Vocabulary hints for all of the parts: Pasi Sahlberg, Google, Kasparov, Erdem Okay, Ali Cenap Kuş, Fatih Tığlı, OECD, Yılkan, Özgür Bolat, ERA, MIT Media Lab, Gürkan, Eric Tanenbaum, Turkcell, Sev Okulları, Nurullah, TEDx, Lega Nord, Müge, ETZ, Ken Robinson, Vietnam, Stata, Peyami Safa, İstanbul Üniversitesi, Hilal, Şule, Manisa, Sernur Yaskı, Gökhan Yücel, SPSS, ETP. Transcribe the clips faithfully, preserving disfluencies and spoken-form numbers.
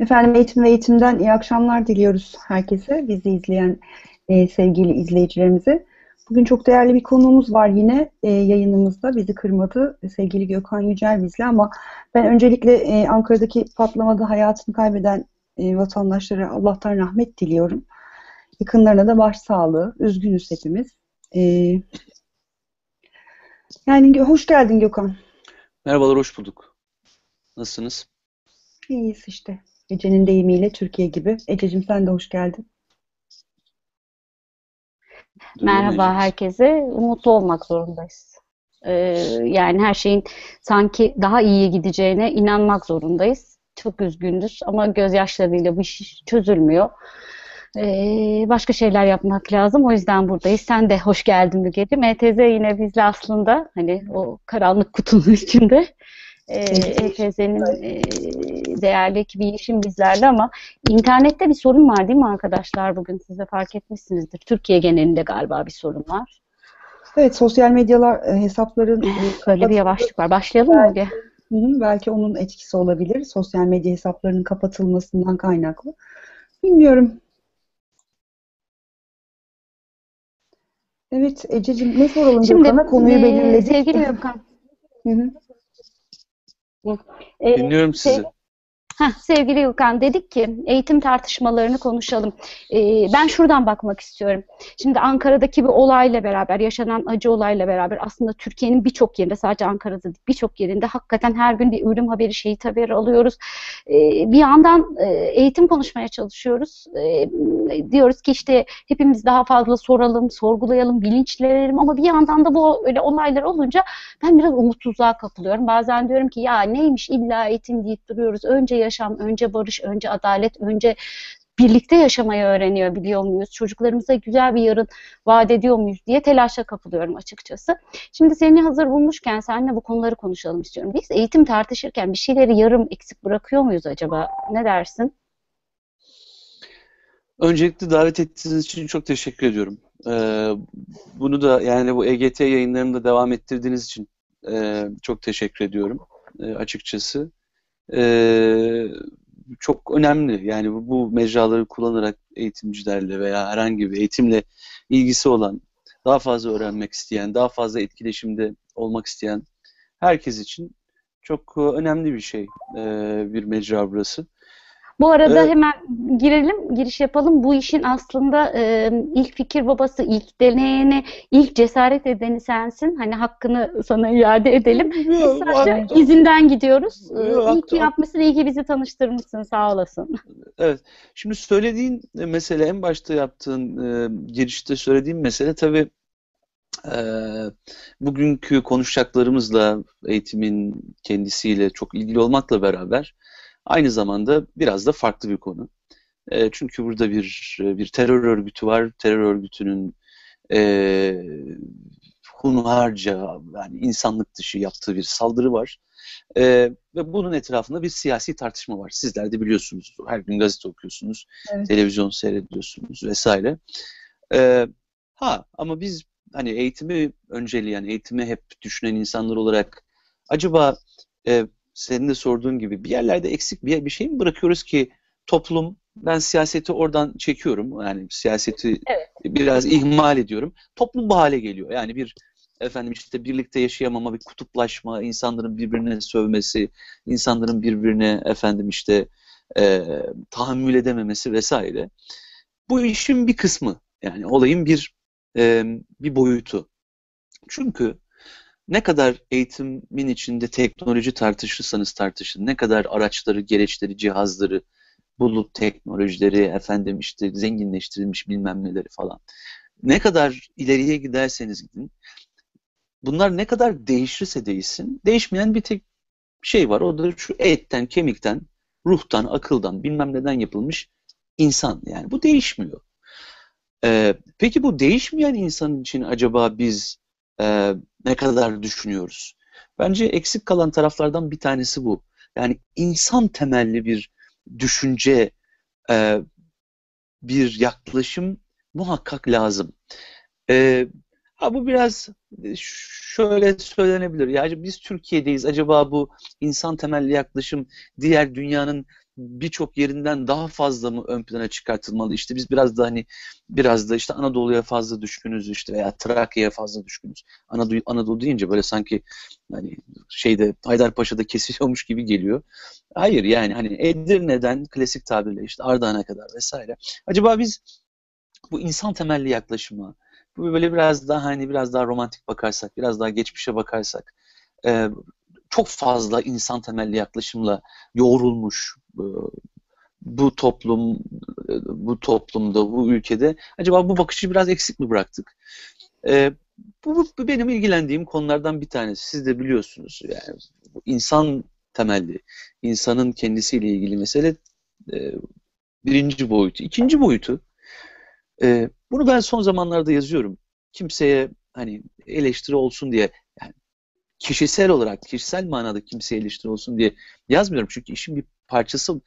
Efendim eğitim ve eğitimden iyi akşamlar diliyoruz herkese, bizi izleyen e, sevgili izleyicilerimize. Bugün çok değerli bir konuğumuz var yine e, yayınımızda, bizi kırmadı sevgili Gökhan Yücel bizle, ama ben öncelikle e, Ankara'daki patlamada hayatını kaybeden e, vatandaşlara Allah'tan rahmet diliyorum. Yakınlarına da başsağlığı, üzgünüz hepimiz. E, yani hoş geldin Gökhan. Merhabalar, hoş bulduk. Nasılsınız? İyiyiz işte. Ece'nin deyimiyle Türkiye gibi. Ececiğim sen de hoş geldin. Merhaba herkese. Umutlu olmak zorundayız. Ee, yani her şeyin sanki daha iyiye gideceğine inanmak zorundayız. Çok üzgündüz ama gözyaşlarıyla bu iş çözülmüyor. Ee, başka şeyler yapmak lazım. O yüzden buradayız. Sen de hoş geldin Müge'ciğim. E T Z yine bizle aslında. Hani o karanlık kutunun içinde. E T Z'nin e, değerli ekibi Yeşim bizlerle, ama internette bir sorun var değil mi arkadaşlar bugün? Siz de fark etmişsinizdir. Türkiye genelinde galiba bir sorun var. Evet, sosyal medyalar hesapların... Böyle bir yavaşlık var. Başlayalım mı? Belki, belki onun etkisi olabilir. Sosyal medya hesaplarının kapatılmasından kaynaklı. Bilmiyorum. Evet Ececiğim, ne soralım Gürkan'a? Konuyu e, belirledik. Sevgili Gürkan. Hı hı. Dinliyorum ee, sizi. Heh, sevgili Yılkan, dedik ki eğitim tartışmalarını konuşalım. Ee, ben şuradan bakmak istiyorum. Şimdi Ankara'daki bir olayla beraber, yaşanan acı olayla beraber aslında Türkiye'nin birçok yerinde, sadece Ankara'da birçok yerinde hakikaten her gün bir ölüm haberi, şehit haberi alıyoruz. Ee, bir yandan eğitim konuşmaya çalışıyoruz. Ee, diyoruz ki işte hepimiz daha fazla soralım, sorgulayalım, bilinçlenelim, ama bir yandan da bu öyle olaylar olunca ben biraz umutsuzluğa kapılıyorum. Bazen diyorum ki ya neymiş illa eğitim deyip duruyoruz. Önce yaşam, önce barış, önce adalet, önce birlikte yaşamayı öğreniyor biliyor muyuz? Çocuklarımıza güzel bir yarın vaat ediyor muyuz diye telaşa kapılıyorum açıkçası. Şimdi seni hazır bulmuşken seninle bu konuları konuşalım istiyorum. Biz eğitim tartışırken bir şeyleri yarım eksik bırakıyor muyuz acaba? Ne dersin? Öncelikle davet ettiğiniz için çok teşekkür ediyorum. Ee, bunu da yani bu E G T yayınlarını da devam ettirdiğiniz için e, çok teşekkür ediyorum e, açıkçası. Ee, çok önemli yani bu, bu mecraları kullanarak eğitimcilerle veya herhangi bir eğitimle ilgisi olan, daha fazla öğrenmek isteyen, daha fazla etkileşimde olmak isteyen herkes için çok önemli bir şey, ee, bir mecra burası. Bu arada evet, hemen girelim, giriş yapalım. Bu işin aslında e, ilk fikir babası, ilk deneyeni, ilk cesaret edeni sensin. Hani hakkını sana iade edelim. Biz sadece izinden gidiyoruz. İyi ki yapmışsın, iyi ki bizi tanıştırmışsın. Sağ olasın. Evet. Şimdi söylediğin mesele, en başta yaptığın, e, girişte söylediğin mesele tabii e, bugünkü konuşacaklarımızla, eğitimin kendisiyle çok ilgili olmakla beraber aynı zamanda biraz da farklı bir konu. E, çünkü burada bir bir terör örgütü var. Terör örgütünün e, hunharca, yani insanlık dışı yaptığı bir saldırı var. E, ve bunun etrafında bir siyasi tartışma var. Sizler de biliyorsunuz. Her gün gazete okuyorsunuz. Evet. Televizyon seyrediyorsunuz vesaire. E, ha ama biz hani eğitimi önceleyen, eğitimi hep düşünen insanlar olarak acaba e, senin de sorduğun gibi bir yerlerde eksik bir, bir şey mi bırakıyoruz ki toplum, ben siyaseti oradan çekiyorum, yani siyaseti evet, biraz ihmal ediyorum. Toplum bu hale geliyor. Yani bir efendim işte birlikte yaşayamama, bir kutuplaşma, insanların birbirine sövmesi, insanların birbirine efendim işte e, tahammül edememesi vesaire. Bu işin bir kısmı, yani olayın bir e, bir boyutu. Çünkü ne kadar eğitimin içinde teknoloji tartışırsanız tartışın, ne kadar araçları, gereçleri, cihazları, bulut teknolojileri, efendim işte zenginleştirilmiş bilmem neleri falan, ne kadar ileriye giderseniz gidin, bunlar ne kadar değişirse değişsin, değişmeyen bir tek şey var, o da şu: etten, kemikten, ruhtan, akıldan, bilmem neden yapılmış insan. Yani bu değişmiyor. Ee, peki bu değişmeyen insan için acaba biz Ee, ne kadar düşünüyoruz? Bence eksik kalan taraflardan bir tanesi bu. Yani insan temelli bir düşünce, e, bir yaklaşım muhakkak lazım. E, Ha, bu biraz şöyle söylenebilir. Yani biz Türkiye'deyiz. Acaba bu insan temelli yaklaşım diğer dünyanın birçok yerinden daha fazla mı ön plana çıkartılmalı? İşte biz biraz da hani biraz da işte Anadolu'ya fazla düşkünüz işte veya Trakya'ya fazla düşkünüz. Anadolu, Anadolu deyince böyle sanki hani şeyde Haydarpaşa'da kesiliyormuş gibi geliyor. Hayır, yani hani Edirne'den klasik tabirle işte Ardahan'a kadar vesaire. Acaba biz bu insan temelli yaklaşıma böyle biraz daha hani biraz daha romantik bakarsak, biraz daha geçmişe bakarsak, e, çok fazla insan temelli yaklaşımla yoğrulmuş e, bu toplum, e, bu toplumda, bu ülkede acaba bu bakışı biraz eksik mi bıraktık? E, bu, bu benim ilgilendiğim konulardan bir tanesi. Siz de biliyorsunuz, yani bu insan temelli, insanın kendisiyle ilgili mesele e, birinci boyutu. İkinci boyutu. E, Bunu ben son zamanlarda yazıyorum. Kimseye hani eleştiri olsun diye, yani kişisel olarak, kişisel manada kimseye eleştiri olsun diye yazmıyorum. Çünkü işin bir parçası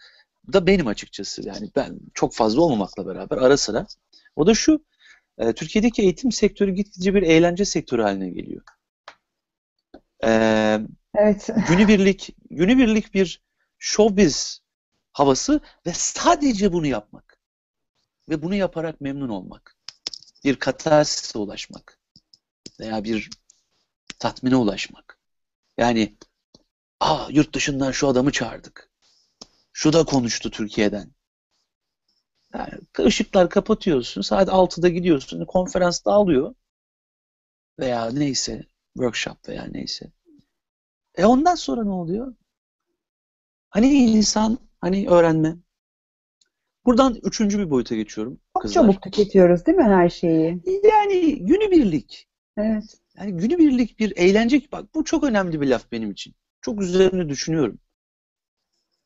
da benim açıkçası. Yani ben çok fazla olmamakla beraber ara sıra. O da şu, Türkiye'deki eğitim sektörü gitgide bir eğlence sektörü haline geliyor. Ee, evet. Günübirlik, günübirlik bir showbiz havası ve sadece bunu yapmak. Ve bunu yaparak memnun olmak, bir katarsise ulaşmak veya bir tatmine ulaşmak. Yani aa, yurt dışından şu adamı çağırdık, şu da konuştu Türkiye'den. Yani ışıklar kapatıyorsun, saat altıda gidiyorsun, konferans dağılıyor veya neyse, workshop veya neyse. E ondan sonra ne oluyor? Hani insan, hani öğrenme. Buradan üçüncü bir boyuta geçiyorum. Çok çabuk tüketiyoruz değil mi her şeyi? Yani günübirlik. Evet. Yani günübirlik bir eğlence. Bak, bu çok önemli bir laf benim için. Çok üzerine düşünüyorum.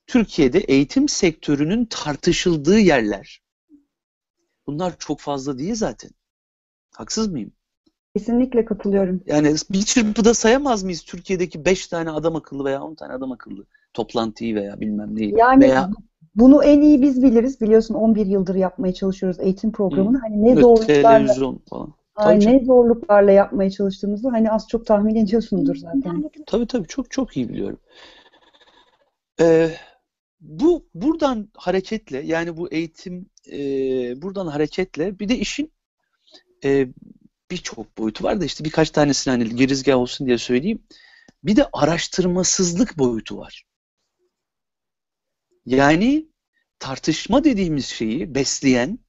Türkiye'de eğitim sektörünün tartışıldığı yerler. Bunlar çok fazla değil zaten. Haksız mıyım? Kesinlikle katılıyorum. Yani bir çırpıda sayamaz mıyız Türkiye'deki beş tane adam akıllı veya on tane adam akıllı toplantıyı veya bilmem neyi yani veya... Bunu en iyi biz biliriz. Biliyorsun on bir yıldır yapmaya çalışıyoruz eğitim programını. Hani ne zorluklarla, televizyon falan. Ay, ne zorluklarla yapmaya çalıştığımızı hani az çok tahmin ediyorsundur zaten. Tabii tabii, çok çok iyi biliyorum. Ee, bu buradan hareketle, yani bu eğitim e, buradan hareketle bir de işin e, birçok boyutu var da işte birkaç tanesini hani girizgah olsun diye söyleyeyim. Bir de araştırmasızlık boyutu var. Yani tartışma dediğimiz şeyi besleyen,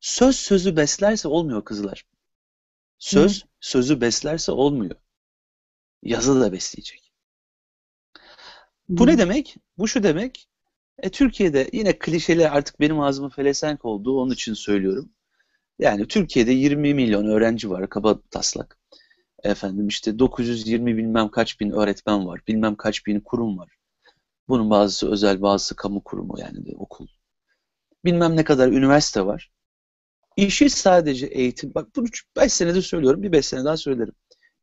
söz sözü beslerse olmuyor kızlar. Söz Hı. sözü beslerse olmuyor. Yazı da besleyecek. Hı. Bu ne demek? Bu şu demek. E, Türkiye'de yine klişeler artık benim ağzımın felesenk olduğu, onun için söylüyorum. Yani Türkiye'de yirmi milyon öğrenci var kaba taslak. Efendim işte dokuz yüz yirmi bilmem kaç bin öğretmen var. Bilmem kaç bin kurum var. Bunun bazısı özel, bazısı kamu kurumu, yani de okul. Bilmem ne kadar üniversite var. İşi sadece eğitim, bak bunu beş senedir söylüyorum, bir beş sene daha söylerim.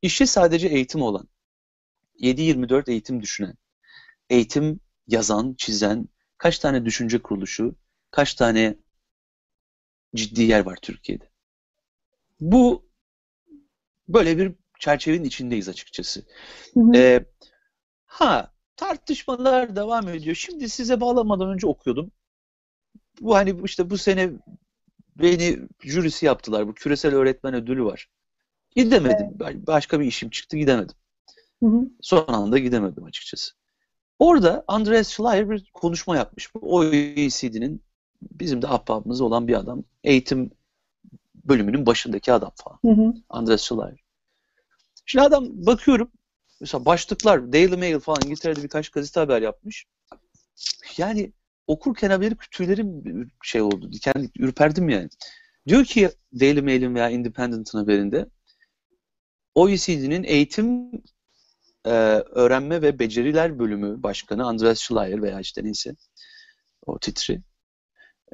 İşi sadece eğitim olan, yedi yirmi dört eğitim düşünen, eğitim yazan, çizen, kaç tane düşünce kuruluşu, kaç tane ciddi yer var Türkiye'de. Bu, böyle bir çerçevenin içindeyiz açıkçası. Hı hı. Ee, ha, tartışmalar devam ediyor. Şimdi size bağlamadan önce okuyordum. Bu hani işte bu sene beni jürisi yaptılar. Bu küresel öğretmen ödülü var. Gidemedim. Evet. Başka bir işim çıktı, gidemedim. Hı hı. Son anda gidemedim açıkçası. Orada Andreas Schleier bir konuşma yapmış. Bu O E C D'nin bizim de ahbabımız olan bir adam. Eğitim bölümünün başındaki adam falan. Hı hı. Andreas Schleier. Şimdi adam, bakıyorum mesela başlıklar, Daily Mail falan, İngiltere'de birkaç gazete haber yapmış. Yani okurken haberi tüylerim şey oldu, diken ürperdim yani. Diyor ki Daily Mail'in veya Independent'ın haberinde, O E C D'nin eğitim, e, öğrenme ve beceriler bölümü başkanı Andreas Schleier veya işte neyse o titri,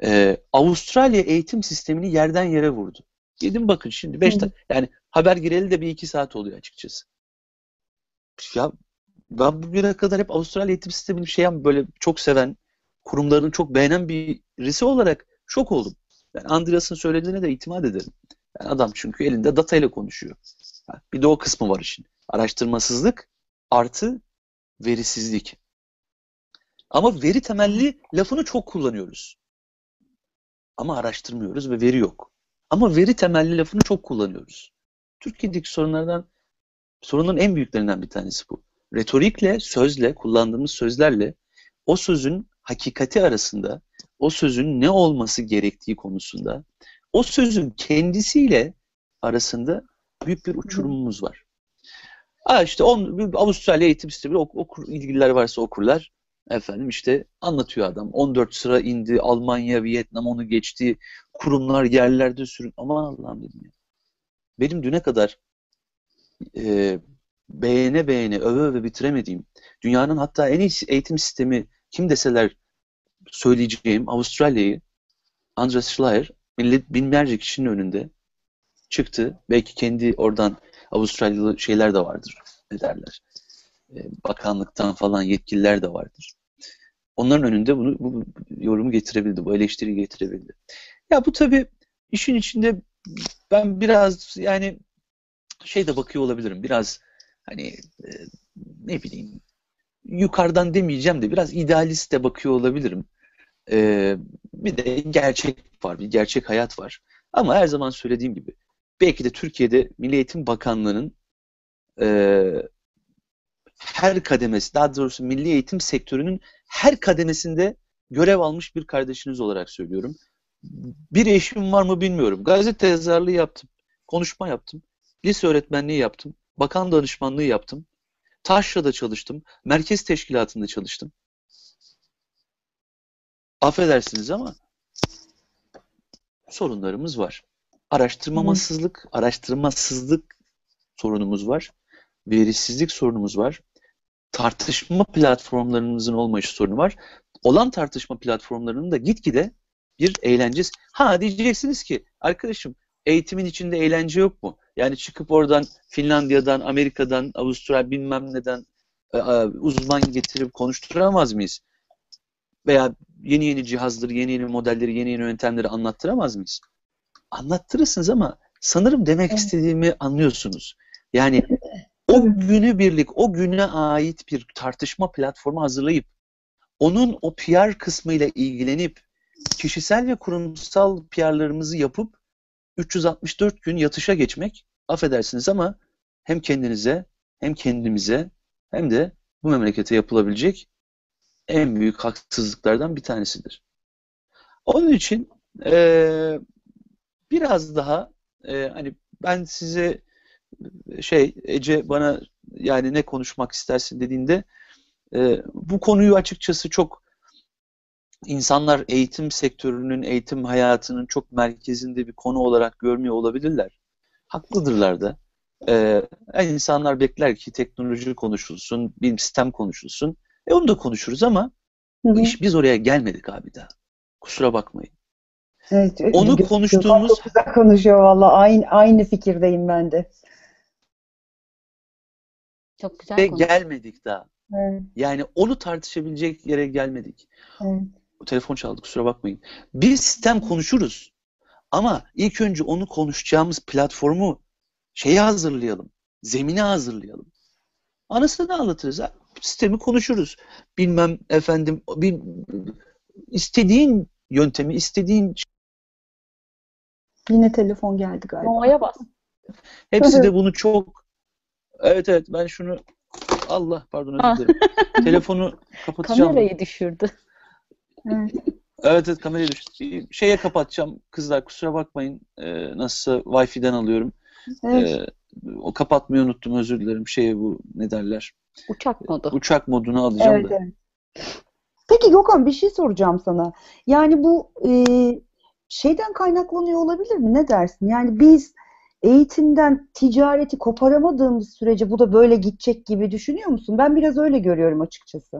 e, Avustralya eğitim sistemini yerden yere vurdu. Dedim bakın şimdi beş dakika, yani haber gireli de bir iki saat oluyor açıkçası. Ya ben bugüne kadar hep Avustralya eğitim sistemini şey böyle çok seven, kurumlarını çok beğenen birisi olarak şok oldum. Yani Andreas'ın söylediğine de itimat ederim. Yani adam çünkü elinde datayla konuşuyor. Bir de o kısmı var işin. Araştırmasızlık artı verisizlik. Ama veri temelli lafını çok kullanıyoruz. Ama araştırmıyoruz ve veri yok. Ama veri temelli lafını çok kullanıyoruz. Türkiye'deki sorunlardan, sorunların en büyüklerinden bir tanesi bu. Retorikle, sözle, kullandığımız sözlerle o sözün hakikati arasında, o sözün ne olması gerektiği konusunda, o sözün kendisiyle arasında büyük bir uçurumumuz var. Aa işte on, Avustralya eğitim sistemi okur, ilgililer varsa okurlar. Efendim işte anlatıyor adam. on dört sıra indi. Almanya, Vietnam onu geçti. Kurumlar yerlerde sürün. Aman Allah'ım dedim ya. Benim düne kadar e, beğene beğene, öve öve bitiremediğim, dünyanın hatta en iyi eğitim sistemi kim deseler söyleyeceğim Avustralya'yı Andreas Schleier millet binlerce kişinin önünde çıktı. Belki kendi oradan Avustralyalı şeyler de vardır. Ne derler? Bakanlıktan falan yetkililer de vardır. Onların önünde bunu, bu yorumu getirebildi, bu eleştiri getirebildi. Ya bu tabii işin içinde ben biraz yani şey de bakıyor olabilirim. Biraz hani ne bileyim yukarıdan demeyeceğim de biraz idealist de bakıyor olabilirim. Bir de gerçek var, bir gerçek hayat var. Ama her zaman söylediğim gibi belki de Türkiye'de Milli Eğitim Bakanlığı'nın eee her kademesi, daha doğrusu milli eğitim sektörünün her kademesinde görev almış bir kardeşiniz olarak söylüyorum. Bir eşim var mı bilmiyorum. Gazete yazarlığı yaptım, konuşma yaptım, lise öğretmenliği yaptım, bakan danışmanlığı yaptım, Taşra'da çalıştım, merkez teşkilatında çalıştım. Affedersiniz ama sorunlarımız var. Araştırmamasızlık, araştırmasızlık sorunumuz var. Verisizlik sorunumuz var. Tartışma platformlarımızın olmayışı sorunu var. Olan tartışma platformlarının da gitgide bir eğlencesi. Ha diyeceksiniz ki arkadaşım eğitimin içinde eğlence yok mu? Yani çıkıp oradan Finlandiya'dan, Amerika'dan, Avustralya bilmem neden uzman getirip konuşturamaz mıyız? Veya yeni yeni cihazları, yeni yeni modelleri, yeni yeni yöntemleri anlattıramaz mıyız? Anlattırırsınız ama sanırım demek istediğimi anlıyorsunuz. Yani o günü birlik, o güne ait bir tartışma platformu hazırlayıp onun o P R kısmıyla ilgilenip kişisel ve kurumsal P R'larımızı yapıp üç yüz altmış dört gün yatışa geçmek, affedersiniz ama hem kendinize, hem kendimize, hem de bu memlekete yapılabilecek en büyük haksızlıklardan bir tanesidir. Onun için ee, biraz daha e, hani ben size şey Ece bana yani ne konuşmak istersin dediğinde e, bu konuyu açıkçası çok insanlar eğitim sektörünün, eğitim hayatının çok merkezinde bir konu olarak görmüyor olabilirler. Haklıdırlar da. E, insanlar bekler ki teknoloji konuşulsun, bilim sistem konuşulsun. E onu da konuşuruz ama hı hı. Iş, biz oraya gelmedik abi daha. Kusura bakmayın. Evet, onu Gürkan konuştuğumuz... Çok güzel konuşuyor valla. Aynı, aynı fikirdeyim ben de. Çok güzel gelmedik daha. Evet. Yani onu tartışabilecek yere gelmedik. Evet. Telefon çaldı kusura bakmayın. Bir sistem konuşuruz. Ama ilk önce onu konuşacağımız platformu şeye hazırlayalım. Zemine hazırlayalım. Anasını da anlatırız. Ha? Sistemi konuşuruz. Bilmem efendim bil, istediğin yöntemi, istediğin yine telefon geldi galiba. No'ya bas. Hepsi tabii. De bunu çok Evet evet ben şunu Allah pardon özür dilerim. Telefonu kapatacağım. Kamerayı düşürdü. Evet. evet evet kamerayı düşürdü. Şeye kapatacağım kızlar kusura bakmayın. Ee, nasılsa Wi-Fi'den alıyorum. Evet. Ee, o kapatmayı unuttum özür dilerim. Şeye bu ne derler? Uçak modu. Uçak modunu alacağım evet, da. Evet. Peki Gökhan bir şey soracağım sana. Yani bu e, şeyden kaynaklanıyor olabilir mi? Ne dersin? Yani biz eğitimden ticareti koparamadığımız sürece bu da böyle gidecek gibi düşünüyor musun? Ben biraz öyle görüyorum açıkçası.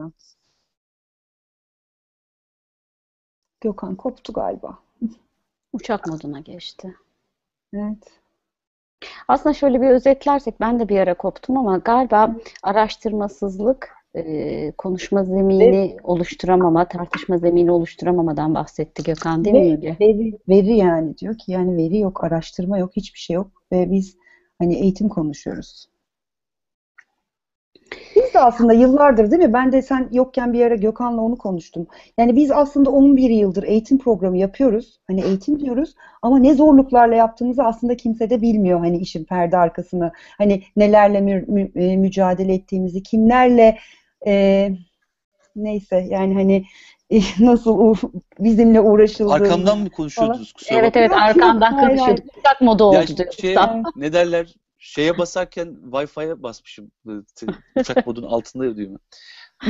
Gökhan koptu galiba. Uçak moduna geçti. Evet. Aslında şöyle bir özetlersek ben de bir ara koptum ama galiba araştırmasızlık e, konuşma zemini ve, oluşturamama, tartışma zemini oluşturamamadan bahsetti Gökhan değil ve, mi? Veri, veri yani diyor ki yani veri yok, araştırma yok, hiçbir şey yok ve biz hani eğitim konuşuyoruz. Biz de aslında yıllardır değil mi? Ben de sen yokken bir ara Gökhan'la onu konuştum. Yani biz aslında on bir yıldır eğitim programı yapıyoruz. Hani eğitim diyoruz ama ne zorluklarla yaptığımızı aslında kimse de bilmiyor. Hani işin perde arkasını, hani nelerle mü mü mücadele ettiğimizi, kimlerle e, neyse yani hani nasıl bizimle uğraşıldı. Arkamdan mı konuşuyordunuz? Kusura evet evet arkamdan konuşuyorduk. Uçak moda oldu. Şey, ne derler? Şeye basarken Wi-Fi'ye basmışım. Uçak modunun altında duyuyorum.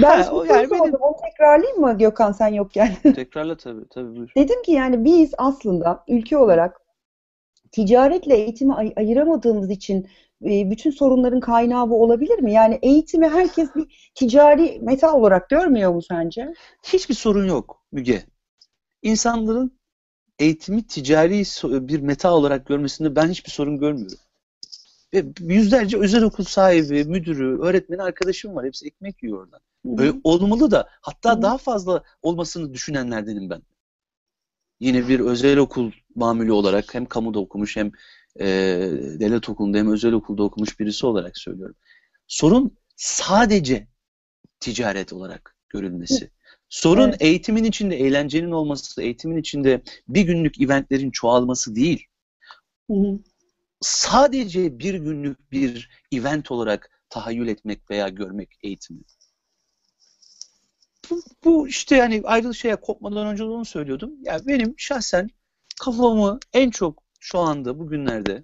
Ben ha, o yani benim... Onu tekrarlayayım mı Gökhan sen yokken? Tekrarla tabii. tabii buyur. Dedim ki yani biz aslında ülke olarak ticaretle eğitimi ay ayıramadığımız için e, bütün sorunların kaynağı bu olabilir mi? Yani eğitimi herkes bir ticari meta olarak görmüyor mu sence? Hiçbir sorun yok Müge. İnsanların eğitimi ticari bir meta olarak görmesinde ben hiçbir sorun görmüyorum. Ve yüzlerce özel okul sahibi, müdürü, öğretmeni arkadaşım var. Hepsi ekmek yiyor oradan. Böyle olmalı da hatta Hı. daha fazla olmasını düşünenlerdenim ben. Yine bir özel okul mamülü olarak hem kamuda okumuş hem e, devlet okulunda hem özel okulda okumuş birisi olarak söylüyorum. Sorun sadece ticaret olarak görülmesi. Hı. Sorun evet. eğitimin içinde eğlencenin olması, eğitimin içinde bir günlük eventlerin çoğalması değil. Hı. Sadece bir günlük bir event olarak tahayyül etmek veya görmek eğitimi. Bu, bu işte yani ayrı şeye kopmadan önce onu söylüyordum. Yani benim şahsen kafamı en çok şu anda bugünlerde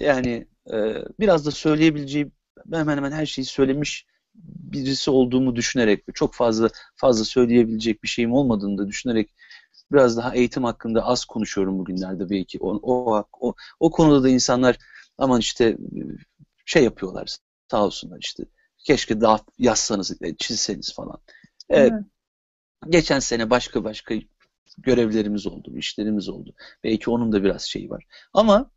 yani e, biraz da söyleyebileceğim hemen hemen her şeyi söylemiş birisi olduğumu düşünerek çok fazla fazla söyleyebilecek bir şeyim olmadığını da düşünerek biraz daha eğitim hakkında az konuşuyorum bugünlerde belki. O, o, o, o konuda da insanlar aman işte şey yapıyorlar sağ olsunlar işte. Keşke daha yazsanız, çizseniz falan. Evet, geçen sene başka başka görevlerimiz oldu, işlerimiz oldu. Belki onun da biraz şeyi var. Ama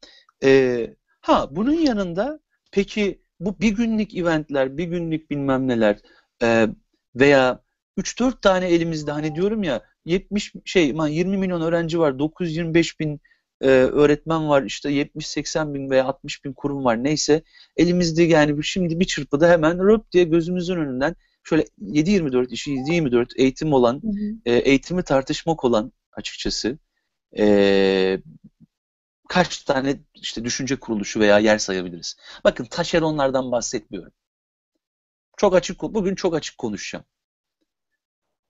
e, ha bunun yanında peki bu bir günlük eventler, bir günlük bilmem neler e, veya üç dört tane elimizde hani diyorum ya yetmiş şey yirmi milyon öğrenci var, dokuz yüz yirmi beş bin e, öğretmen var, işte yetmiş seksen bin veya altmış bin kurum var neyse elimizde yani şimdi bir çırpıda hemen röp diye gözümüzün önünden şöyle yedi yirmi dört işi yedi yirmi dört eğitim olan, hı hı. E, eğitimi tartışmak olan açıkçası e, kaç tane işte düşünce kuruluşu veya yer sayabiliriz. Bakın taşeronlardan bahsetmiyorum. Çok açık bugün çok açık konuşacağım.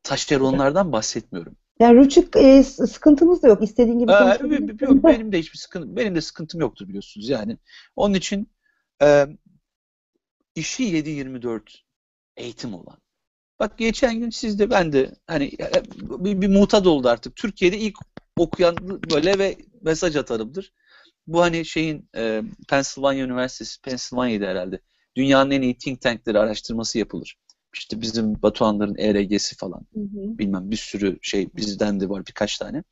Taşeronlardan bahsetmiyorum. Yani rüçük e, sıkıntımız da yok. İstediğin gibi konuşabiliriz. Yok, benim de hiçbir sıkıntım, benim de sıkıntım yoktur biliyorsunuz yani. Onun için e, işi yedi yirmi dört eğitim olan. Bak geçen gün sizde ben de hani bir, bir mutat oldu artık. Türkiye'de ilk okuyan böyle ve mesaj atarımdır. Bu hani şeyin e, Pennsylvania Üniversitesi, Pennsylvania'da herhalde. Dünyanın en iyi think tankleri araştırması yapılır. İşte bizim Batuhanların E R G'si falan. Hı hı. Bilmem bir sürü şey bizden de var birkaç tane.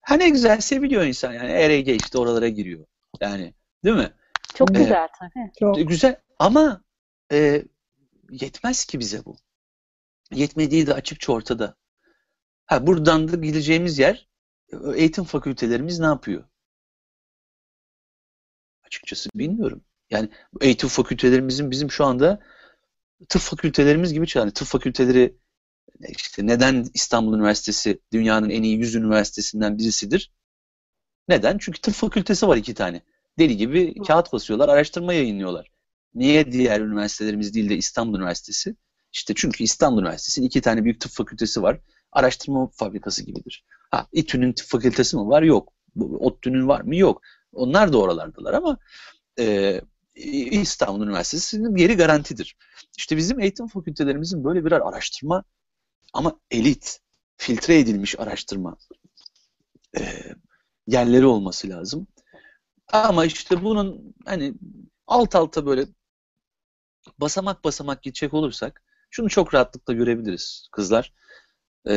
Hani güzel seviliyor insan yani E R G işte oralara giriyor. Yani değil mi? Çok ee, güzel tabii. Çok. Güzel ama e, yetmez ki bize bu. Yetmediği de açıkça ortada. Ha buradan da gideceğimiz yer eğitim fakültelerimiz ne yapıyor? Açıkçası bilmiyorum. Yani eğitim fakültelerimizin bizim şu anda tıp fakültelerimiz gibi çalışıyor. Tıp fakülteleri işte neden İstanbul Üniversitesi dünyanın en iyi yüz üniversitesinden birisidir? Neden? Çünkü tıp fakültesi var iki tane. Deli gibi kağıt basıyorlar, araştırma yayınlıyorlar. Niye diğer üniversitelerimiz değil de İstanbul Üniversitesi? İşte çünkü İstanbul Üniversitesi'nin iki tane büyük tıp fakültesi var. Araştırma fabrikası gibidir. Ha, İTÜ'nün tıp fakültesi mi var? Yok. ODTÜ'nün var mı? Yok. Onlar da oralardalar ama e, İstanbul Üniversitesi'nin yeri garantidir. İşte bizim eğitim fakültelerimizin böyle birer araştırma ama elit, filtre edilmiş araştırma e, yerleri olması lazım. Ama işte bunun hani alt alta böyle basamak basamak gidecek olursak şunu çok rahatlıkla görebiliriz kızlar. E,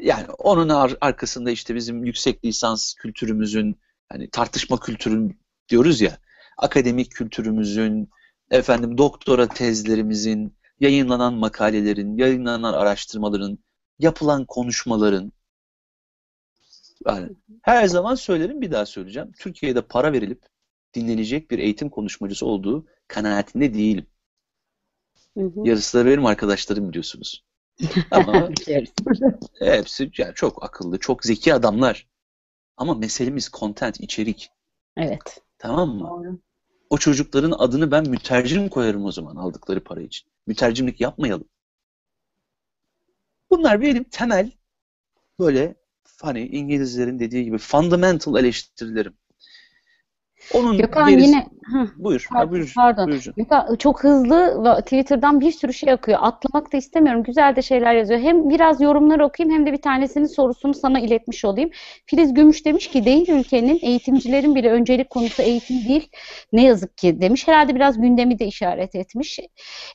yani onun ar arkasında işte bizim yüksek lisans kültürümüzün hani tartışma kültürün diyoruz ya akademik kültürümüzün, efendim doktora tezlerimizin, yayınlanan makalelerin, yayınlanan araştırmaların, yapılan konuşmaların, yani her zaman söylerim, bir daha söyleyeceğim. Türkiye'de para verilip dinlenecek bir eğitim konuşmacısı olduğu kanaatinde değilim. Hı hı. Yarısı da benim arkadaşlarım, biliyorsunuz. Ama hepsi yani çok akıllı, çok zeki adamlar. Ama meselemiz content, içerik. Evet. Tamam mı? Doğru. O çocukların adını ben mütercim koyarım o zaman aldıkları para için. Mütercimlik yapmayalım. Bunlar benim temel böyle hani İngilizlerin dediği gibi fundamental eleştirilerim. Onun Gökhan gerisi... yine... Hı. Buyur. Pardon. Ha, buyur, pardon. Buyur. Gökhan, çok hızlı Twitter'dan bir sürü şey akıyor. Atlamak da istemiyorum. Güzel de şeyler yazıyor. Hem biraz yorumları okuyayım hem de bir tanesinin sorusunu sana iletmiş olayım. Filiz Gümüş demiş ki değil ülkenin, eğitimcilerin bile öncelik konusu eğitim değil. Ne yazık ki demiş. Herhalde biraz gündemi de işaret etmiş.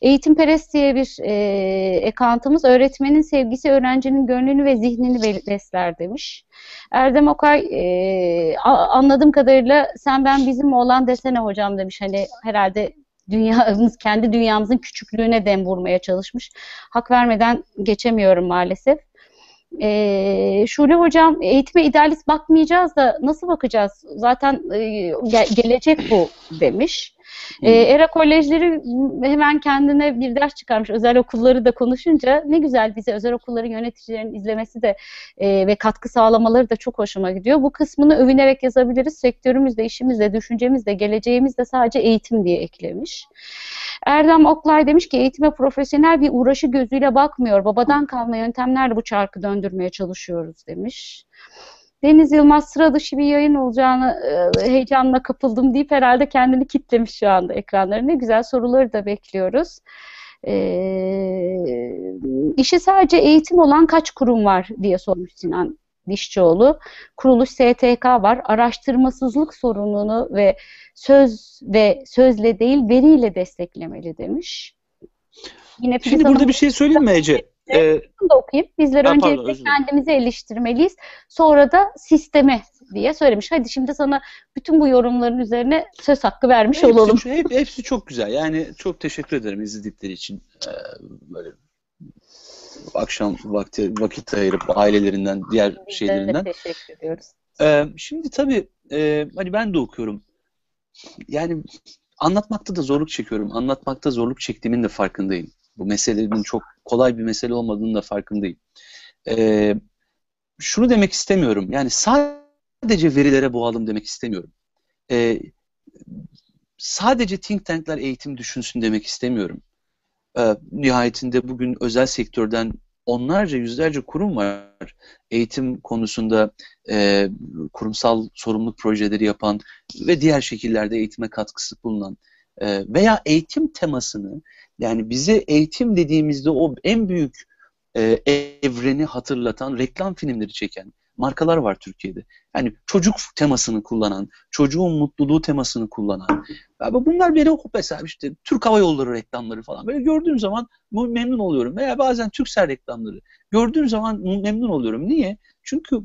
Eğitimperest diye bir e, account'ımız öğretmenin sevgisi öğrencinin gönlünü ve zihnini besler demiş. Erdem Okay e, anladığım kadarıyla sen ben bizim oğlan desene hocam demiş. Hani herhalde dünyamız, kendi dünyamızın küçüklüğüne dem vurmaya çalışmış. Hak vermeden geçemiyorum maalesef. Ee, Şule hocam, eğitime idealist bakmayacağız da nasıl bakacağız? Zaten e, ge- gelecek bu demiş. Ee, E R A Kolejleri hemen kendine bir ders çıkarmış. Özel okulları da konuşunca ne güzel, bize özel okulların yöneticilerinin izlemesi de e, ve katkı sağlamaları da çok hoşuma gidiyor. Bu kısmını övünerek yazabiliriz. Sektörümüzde, işimizde, düşüncemizde, geleceğimizde sadece eğitim diye eklemiş. Erdem Oklay demiş ki eğitime profesyonel bir uğraşı gözüyle bakmıyor. Babadan kalma yöntemlerle bu çarkı döndürmeye çalışıyoruz demiş. Deniz Yılmaz sıra dışı bir yayın olacağını heyecanla kapıldım deyip herhalde kendini kitlemiş şu anda ekranlarına. Ne güzel, soruları da bekliyoruz. Ee, işi sadece eğitim olan kaç kurum var diye sormuş Sinan Dişçoğlu. Kuruluş S T K var. Araştırmasızlık sorununu ve söz ve sözle değil veriyle desteklemeli demiş. Yine Şimdi burada bir şey söyleyeyim mi Ece? Ee, da okuyayım. Bizler ha, öncelikle pardon, kendimizi eleştirmeliyiz. Sonra da sisteme diye söylemiş. Hadi şimdi sana bütün bu yorumların üzerine söz hakkı vermiş hepsi, olalım. Hep, hepsi çok güzel. Yani çok teşekkür ederim izledikleri için. Ee, böyle akşam vakti vakit ayırıp ailelerinden, diğer biz şeylerinden. De teşekkür ediyoruz. Ee, şimdi tabii e, hani ben de okuyorum. Yani anlatmakta da zorluk çekiyorum. Anlatmakta zorluk çektiğimin de farkındayım. Bu meselenin çok kolay bir mesele olmadığının da farkındayım. Ee, şunu demek istemiyorum. Yani sadece verilere boğalım demek istemiyorum. Ee, sadece think tankler eğitim düşünsün demek istemiyorum. Ee, nihayetinde bugün özel sektörden onlarca, yüzlerce kurum var. Eğitim konusunda e, kurumsal sorumluluk projeleri yapan ve diğer şekillerde eğitime katkısı bulunan e, veya eğitim temasını, yani bize eğitim dediğimizde o en büyük e, evreni hatırlatan, reklam filmleri çeken markalar var Türkiye'de. Yani çocuk temasını kullanan, çocuğun mutluluğu temasını kullanan. Bunlar beni mesela işte Türk Hava Yolları reklamları falan. Böyle gördüğüm zaman memnun oluyorum. Veya bazen Turkcell reklamları. Gördüğüm zaman memnun oluyorum. Niye? Çünkü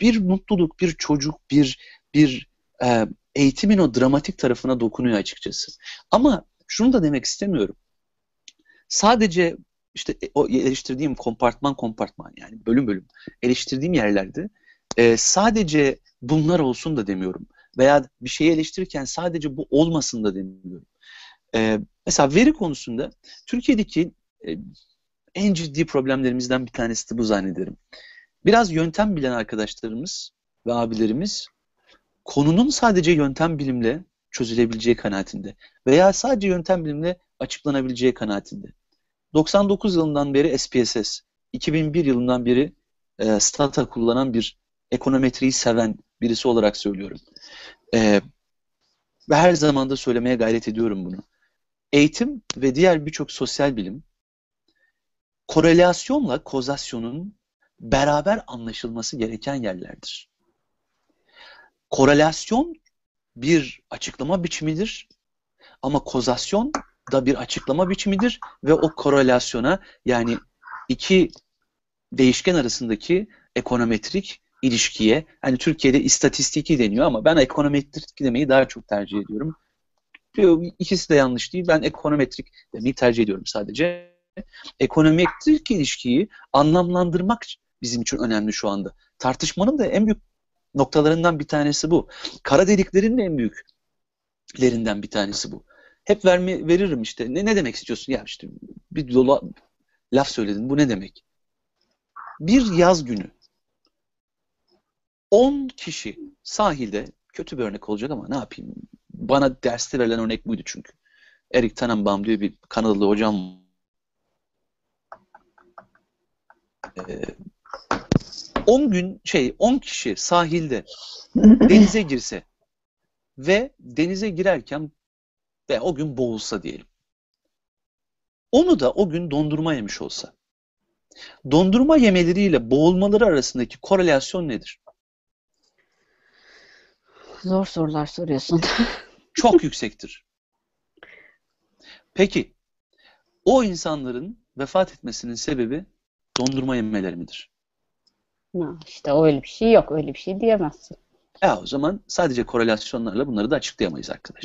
bir mutluluk, bir çocuk, bir bir e, eğitimin o dramatik tarafına dokunuyor açıkçası. Ama şunu da demek istemiyorum. Sadece işte o eleştirdiğim kompartman kompartman yani bölüm bölüm eleştirdiğim yerlerde e, sadece bunlar olsun da demiyorum. Veya bir şeyi eleştirirken sadece bu olmasın da demiyorum. E, mesela veri konusunda Türkiye'deki e, en ciddi problemlerimizden bir tanesi de bu zannederim. Biraz yöntem bilen arkadaşlarımız ve abilerimiz konunun sadece yöntem bilimle çözülebileceği kanaatinde veya sadece yöntem bilimle açıklanabileceği kanaatinde. doksan dokuz yılından beri S P S S, iki bin bir yılından beri e, Stata kullanan bir ekonometriyi seven birisi olarak söylüyorum. E, ve her zaman da söylemeye gayret ediyorum bunu. Eğitim ve diğer birçok sosyal bilim, korelasyonla kozasyonun beraber anlaşılması gereken yerlerdir. Korelasyon bir açıklama biçimidir ama kozasyon da bir açıklama biçimidir ve o korelasyona, yani iki değişken arasındaki ekonometrik ilişkiye, hani Türkiye'de istatistiki deniyor ama ben ekonometrik demeyi daha çok tercih ediyorum. İkisi de yanlış değil. Ben ekonometrik demeyi tercih ediyorum sadece. ekonomik ilişkiyi anlamlandırmak bizim için önemli şu anda. Tartışmanın da en büyük noktalarından bir tanesi bu. Kara deliklerin de en büyüklerinden bir tanesi bu. Hep verme, veririm işte. Ne, ne demek istiyorsun? Ya işte bir dola, laf söyledin. Bu ne demek? Bir yaz günü on kişi sahilde, kötü bir örnek olacak ama ne yapayım? Bana derste verilen örnek buydu çünkü. Eric Tanenbaum diye bir Kanadalı hocam ee, on gün şey on kişi sahilde denize girse ve denize girerken ve o gün boğulsa diyelim. Onu da o gün dondurma yemiş olsa. Dondurma yemeleriyle boğulmaları arasındaki korelasyon nedir? Zor sorular soruyorsun. Çok yüksektir. Peki, o insanların vefat etmesinin sebebi dondurma yemeleri midir? Ya işte öyle bir şey yok, öyle bir şey diyemezsin. Ya o zaman sadece korelasyonlarla bunları da açıklayamayız arkadaş.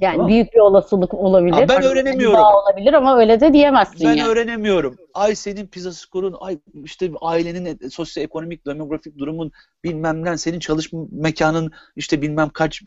Yani tamam, büyük bir olasılık olabilir. Ha, ben öğrenemiyorum. Olabilir ama öyle de diyemezsin. Ben yani öğrenemiyorum. Ay senin pizza skorun, ay işte ailenin sosyoekonomik, demografik durumun bilmem ne, senin çalışma mekanın işte bilmem kaç,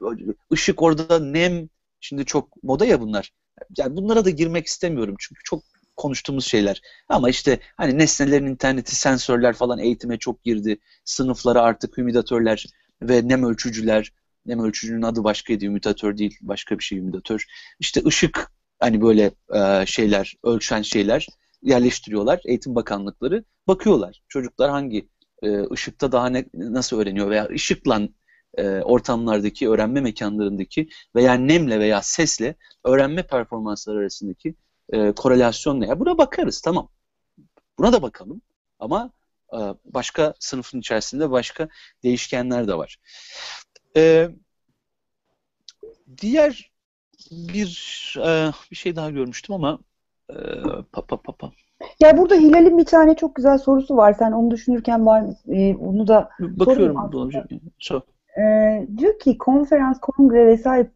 ışık orada, nem. Şimdi çok moda ya bunlar. Yani bunlara da girmek istemiyorum çünkü çok konuştuğumuz şeyler. Ama işte hani nesnelerin interneti, sensörler falan eğitime çok girdi. Sınıflara artık humidatörler ve nem ölçücüler, nem ölçücünün adı başkaydı, humidatör değil, başka bir şey humidatör. İşte ışık, hani böyle e, şeyler, ölçen şeyler yerleştiriyorlar. Eğitim Bakanlıkları bakıyorlar. Çocuklar hangi e, ışıkta daha ne, nasıl öğreniyor veya ışıkla e, ortamlardaki, öğrenme mekanlarındaki veya nemle veya sesle öğrenme performansları arasındaki e, korelasyon ne? Yani buna bakarız, tamam. Buna da bakalım ama başka sınıfın içerisinde başka değişkenler de var. Ee, diğer bir e, bir şey daha görmüştüm ama e, pa, pa, pa, pa. Ya burada Hilal'in bir tane çok güzel sorusu var. Sen onu düşünürken var e, onu da bakıyorum. Çok. Ee, diyor ki konferans, kongre vesaire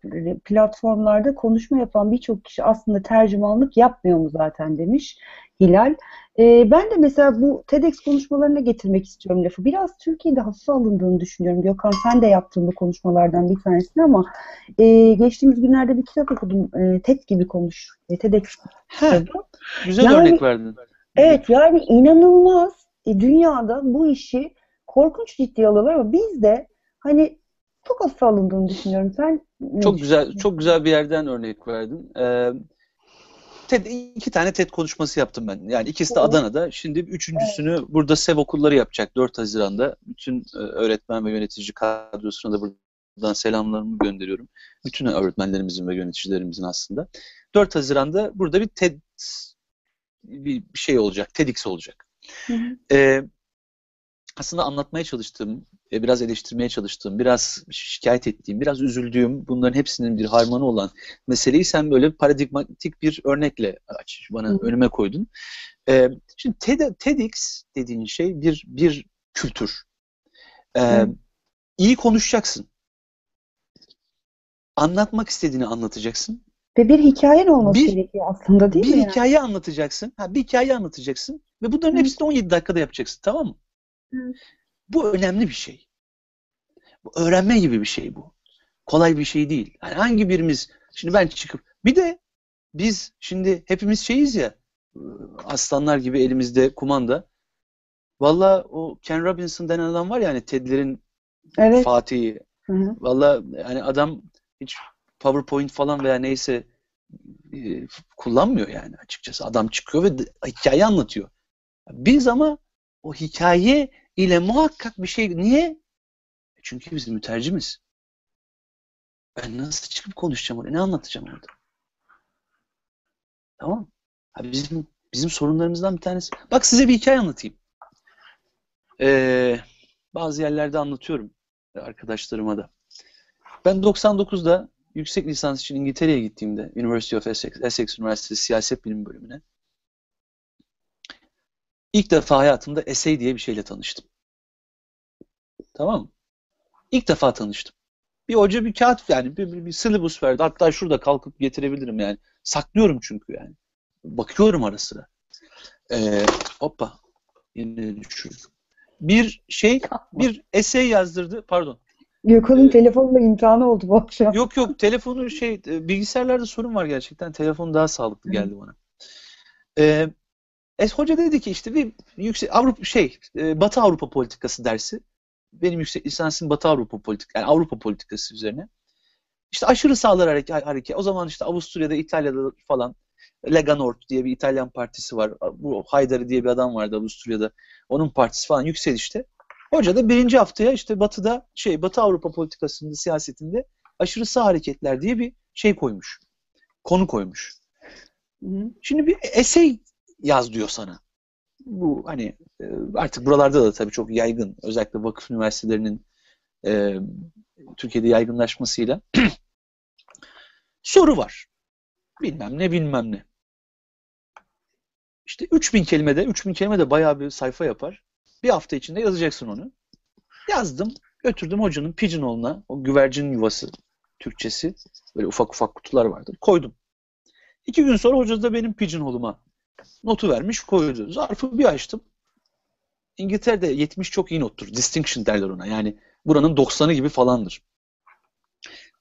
platformlarda konuşma yapan birçok kişi aslında tercümanlık yapmıyor mu zaten demiş Hilal. Ee, ben de mesela bu TEDx konuşmalarına getirmek istiyorum lafı. Biraz Türkiye'de hafife alındığını düşünüyorum. Gökhan sen de yaptığın bu konuşmalardan bir tanesini ama e, geçtiğimiz günlerde bir kitap okudum. E, TED gibi konuş. E, TEDx. Heh, güzel yani, örnek verdin. Evet yani inanılmaz. E, dünyada bu işi korkunç ciddiye alıyorlar ama biz de hani çok hafife alındığını düşünüyorum. Sen çok güzel, çok güzel bir yerden örnek verdin. Ee, TED, iki tane TED konuşması yaptım ben. Yani ikisi de Adana'da. Şimdi üçüncüsünü evet, burada SEV okulları yapacak dört Haziran'da. Bütün öğretmen ve yönetici kadrosuna da buradan selamlarımı gönderiyorum. Bütün öğretmenlerimizin ve yöneticilerimizin aslında. dört Haziran'da burada bir TED bir şey olacak. TEDx olacak. Hı hı. Ee, aslında anlatmaya çalıştığım, biraz eleştirmeye çalıştığım, biraz şikayet ettiğim, biraz üzüldüğüm, bunların hepsinin bir harmanı olan meseleyi sen böyle paradigmatik bir örnekle aç, bana Hı. önüme koydun. Ee, şimdi TED, TEDx dediğin şey bir bir kültür. Ee, iyi konuşacaksın. Anlatmak istediğini anlatacaksın. Ve bir hikayen olması bir, gerekiyor aslında değil bir mi? Bir hikaye yani? anlatacaksın. Ha, bir hikaye anlatacaksın ve bunların Hı. hepsini on yedi dakikada yapacaksın, tamam mı? Hı. Bu önemli bir şey. Bu öğrenme gibi bir şey bu. Kolay bir şey değil. Yani hangi birimiz, şimdi ben çıkıp, bir de biz şimdi hepimiz şeyiz ya, aslanlar gibi elimizde kumanda. Valla o Ken Robinson denen adam var ya hani TED'lerin evet, Fatih'i. Valla yani adam hiç PowerPoint falan veya neyse e, kullanmıyor yani açıkçası. Adam çıkıyor ve hikaye anlatıyor. Biz ama o hikaye ile muhakkak bir şey. Niye? Çünkü biz mütercimiz. Ben nasıl çıkıp konuşacağım orada? Ne anlatacağım orada? Tamam. Abi bizim bizim sorunlarımızdan bir tanesi. Bak size bir hikaye anlatayım. Ee, bazı yerlerde anlatıyorum arkadaşlarıma da. Ben doksan dokuzda yüksek lisans için İngiltere'ye gittiğimde University of Essex, Essex Üniversitesi Siyaset Bilimi bölümüne İlk defa hayatımda essay diye bir şeyle tanıştım. Tamam mı? İlk defa tanıştım. Bir hoca bir kağıt yani bir, bir, bir syllabus verdi. Hatta şurada kalkıp getirebilirim yani. Saklıyorum çünkü yani. Bakıyorum ara sıra. Ee, hoppa. Yine düşürdüm. Bir şey, bir essay yazdırdı. Pardon. Gökhan'ın ee, telefonla imtihanı oldu bu akşam. Yok yok. Telefonu şey, bilgisayarlarda sorun var gerçekten. Telefon daha sağlıklı geldi bana. Ee, es hoca dedi ki işte bir yüksek Avrupa şey, Batı Avrupa politikası dersi. Benim yüksek lisansım Batı Avrupa politikası, yani Avrupa politikası üzerine. İşte aşırı sağlar hareket. O zaman işte Avusturya'da, İtalya'da falan Lega Nord diye bir İtalyan partisi var. Bu Haydari diye bir adam vardı Avusturya'da. Onun partisi falan yükselişte. Hoca da birinci haftaya işte Batı'da şey, Batı Avrupa politikasında, siyasetinde aşırı sağ hareketler diye bir şey koymuş. Konu koymuş. Şimdi bir essay yaz diyor sana. Bu hani artık buralarda da tabii çok yaygın. Özellikle vakıf üniversitelerinin e, Türkiye'de yaygınlaşmasıyla soru var. Bilmem ne bilmem ne. İşte üç bin kelimede, üç bin kelimede bayağı bir sayfa yapar. Bir hafta içinde yazacaksın onu. Yazdım, götürdüm hocanın Pigeonhole'una, o güvercinin yuvası Türkçesi. Böyle ufak ufak kutular vardı. Koydum. İki gün sonra hoca da benim Pigeonhole'uma notu vermiş, koydu. Zarfı bir açtım. İngiltere'de yetmiş çok iyi nottur. Distinction derler ona. Yani buranın doksanı gibi falandır.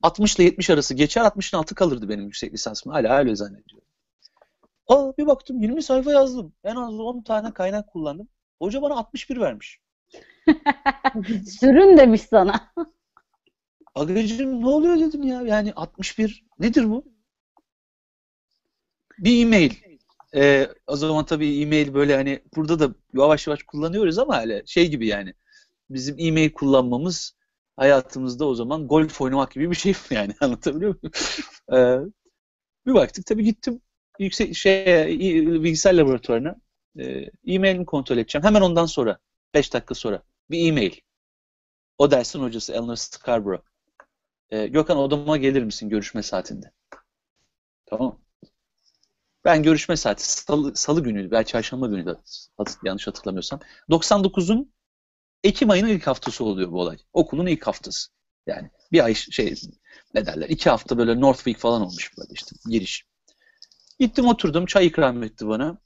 altmış ile yetmiş arası geçer, altmışın altı kalırdı benim yüksek lisansım. Hala öyle zannediyorum. Aa, bir baktım yirmi sayfa yazdım. En az on tane kaynak kullandım. Hoca bana altmış bir vermiş. Sürün demiş sana. Agacığım ne oluyor dedim ya. Yani altmış bir nedir bu? Bir e-mail. Ee, o zaman tabii e-mail böyle hani burada da yavaş yavaş kullanıyoruz ama hala şey gibi yani. Bizim e-mail kullanmamız hayatımızda o zaman golf oynamak gibi bir şey yani, anlatabiliyor muyum? ee, bir baktık tabii, gittim yüksek şeye, bilgisayar laboratuvarına, e-mailimi kontrol edeceğim. Hemen ondan sonra, beş dakika sonra bir e-mail. O dersin hocası Eleanor Scarborough. Ee, Gökhan odama gelir misin görüşme saatinde? Tamam. Ben görüşme saati salı, salı günüydü, belki çarşamba günüydü yanlış hatırlamıyorsam. doksan dokuzun Ekim ayının ilk haftası oluyor bu olay. Okulun ilk haftası. Yani bir ay şey ne derler, iki hafta böyle North Week falan olmuş böyle işte giriş. Gittim oturdum, çay ikram etti bana.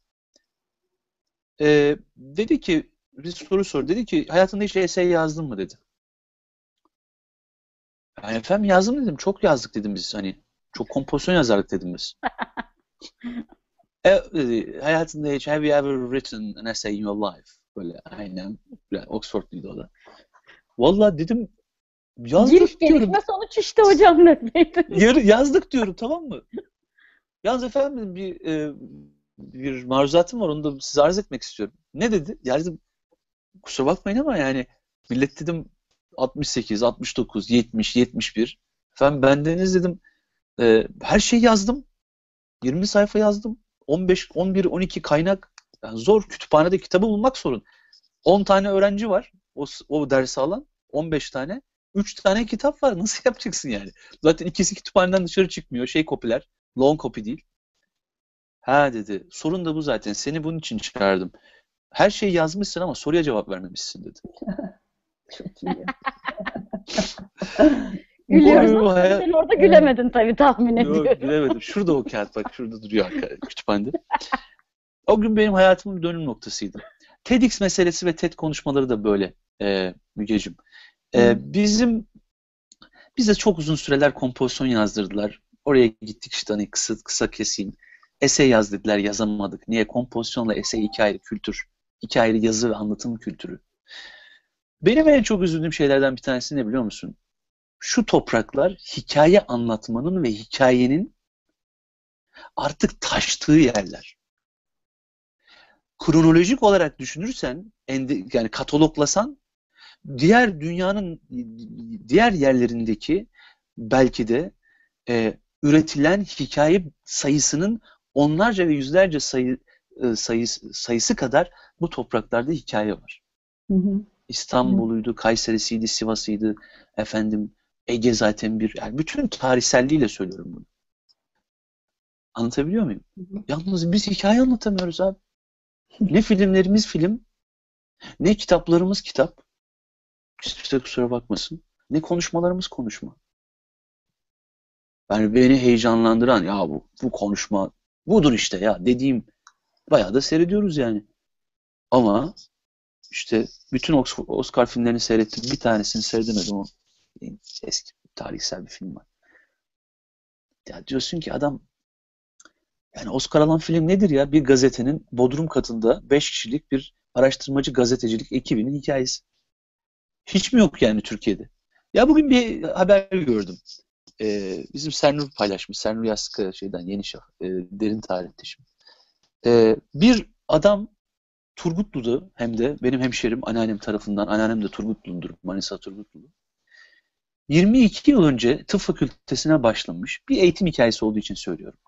Ee, dedi ki bir soru sor. Dedi ki hayatında hiç essay yazdın mı dedi. Yani efendim yazdım dedim. Çok yazdık dedim biz. Hani çok kompozisyon yazardık dedim biz. e, dedi, hayatında hiç have you ever written an essay in your life? Böyle aynen. Oxford'luydu o da. Valla dedim yazdık Giriş, diyorum. Gelişme sonuç işte hocam. Yazdık diyorum, tamam mı? Yalnız efendim bir e, bir maruzatım var, onu da size arz etmek istiyorum. Ne dedi? Ya dedim kusura bakmayın ama yani millet dedim altmış sekiz, altmış dokuz, yetmiş, yetmiş bir. Efendim bendeniz dedim e, her şeyi yazdım. yirmi sayfa yazdım. on beş, on bir, on iki kaynak. Yani zor, kütüphanede kitabı bulmak sorun. on tane öğrenci var o, o dersi alan. on beş tane. üç tane kitap var. Nasıl yapacaksın yani? Zaten ikisi kütüphaneden dışarı çıkmıyor. Şey kopiler. Long copy değil. Ha dedi. Sorun da bu zaten. Seni bunun için çağırdım. Her şeyi yazmışsın ama soruya cevap vermemişsin dedi. Çok iyi. Gülüyoruz ama hayal... sen orada gülemedin tabii, tahmin ediyorum. Yok, gülemedim. Şurada o kağıt bak. Şurada duruyor kütüphanede. O gün benim hayatımın bir dönüm noktasıydı. TEDx meselesi ve TED konuşmaları da böyle e, Mügeciğim. E, hmm. Bizim bize çok uzun süreler kompozisyon yazdırdılar. Oraya gittik işte hani kısa, kısa keseyim. Essay yaz dediler, yazamadık. Niye? Kompozisyonla essay iki ayrı kültür. İki ayrı yazı ve anlatım kültürü. Benim en çok üzüldüğüm şeylerden bir tanesi ne biliyor musun? Şu topraklar hikaye anlatmanın ve hikayenin artık taştığı yerler. Kronolojik olarak düşünürsen, yani kataloglasan, diğer dünyanın diğer yerlerindeki belki de e, üretilen hikaye sayısının onlarca ve yüzlerce sayı, e, sayısı, sayısı kadar bu topraklarda hikaye var. İstanbul'uydu, Kayseri'siydi, Sivas'ıydı, efendim Ege zaten bir, yani bütün tarihselliğiyle söylüyorum bunu. Anlatabiliyor muyum? Hı hı. Yalnız biz hikaye anlatamıyoruz abi. Ne filmlerimiz film, ne kitaplarımız kitap, kimse kusura bakmasın, ne konuşmalarımız konuşma. Yani beni heyecanlandıran, ya bu, bu konuşma budur işte ya dediğim bayağı da seyrediyoruz yani. Ama işte bütün Oscar filmlerini seyrettim. Bir tanesini seyredemedim. O eski tarihsel bir film var. Ya diyorsun ki adam, yani Oscar alan film nedir ya? Bir gazetenin bodrum katında beş kişilik bir araştırmacı gazetecilik ekibinin hikayesi. Hiç mi yok yani Türkiye'de? Ya bugün bir haber gördüm. Ee, bizim Sernur paylaşmış. Sernur Yaskı şeyden Yeni Şafak, e, derin tarihte şimdi. Ee, bir adam Turgutlu'da, hem de benim hemşerim anneannem tarafından, anneannem de Turgutlu'dur, Manisa Turgutlu. yirmi iki yıl önce tıp fakültesine başlamış, bir eğitim hikayesi olduğu için söylüyorum.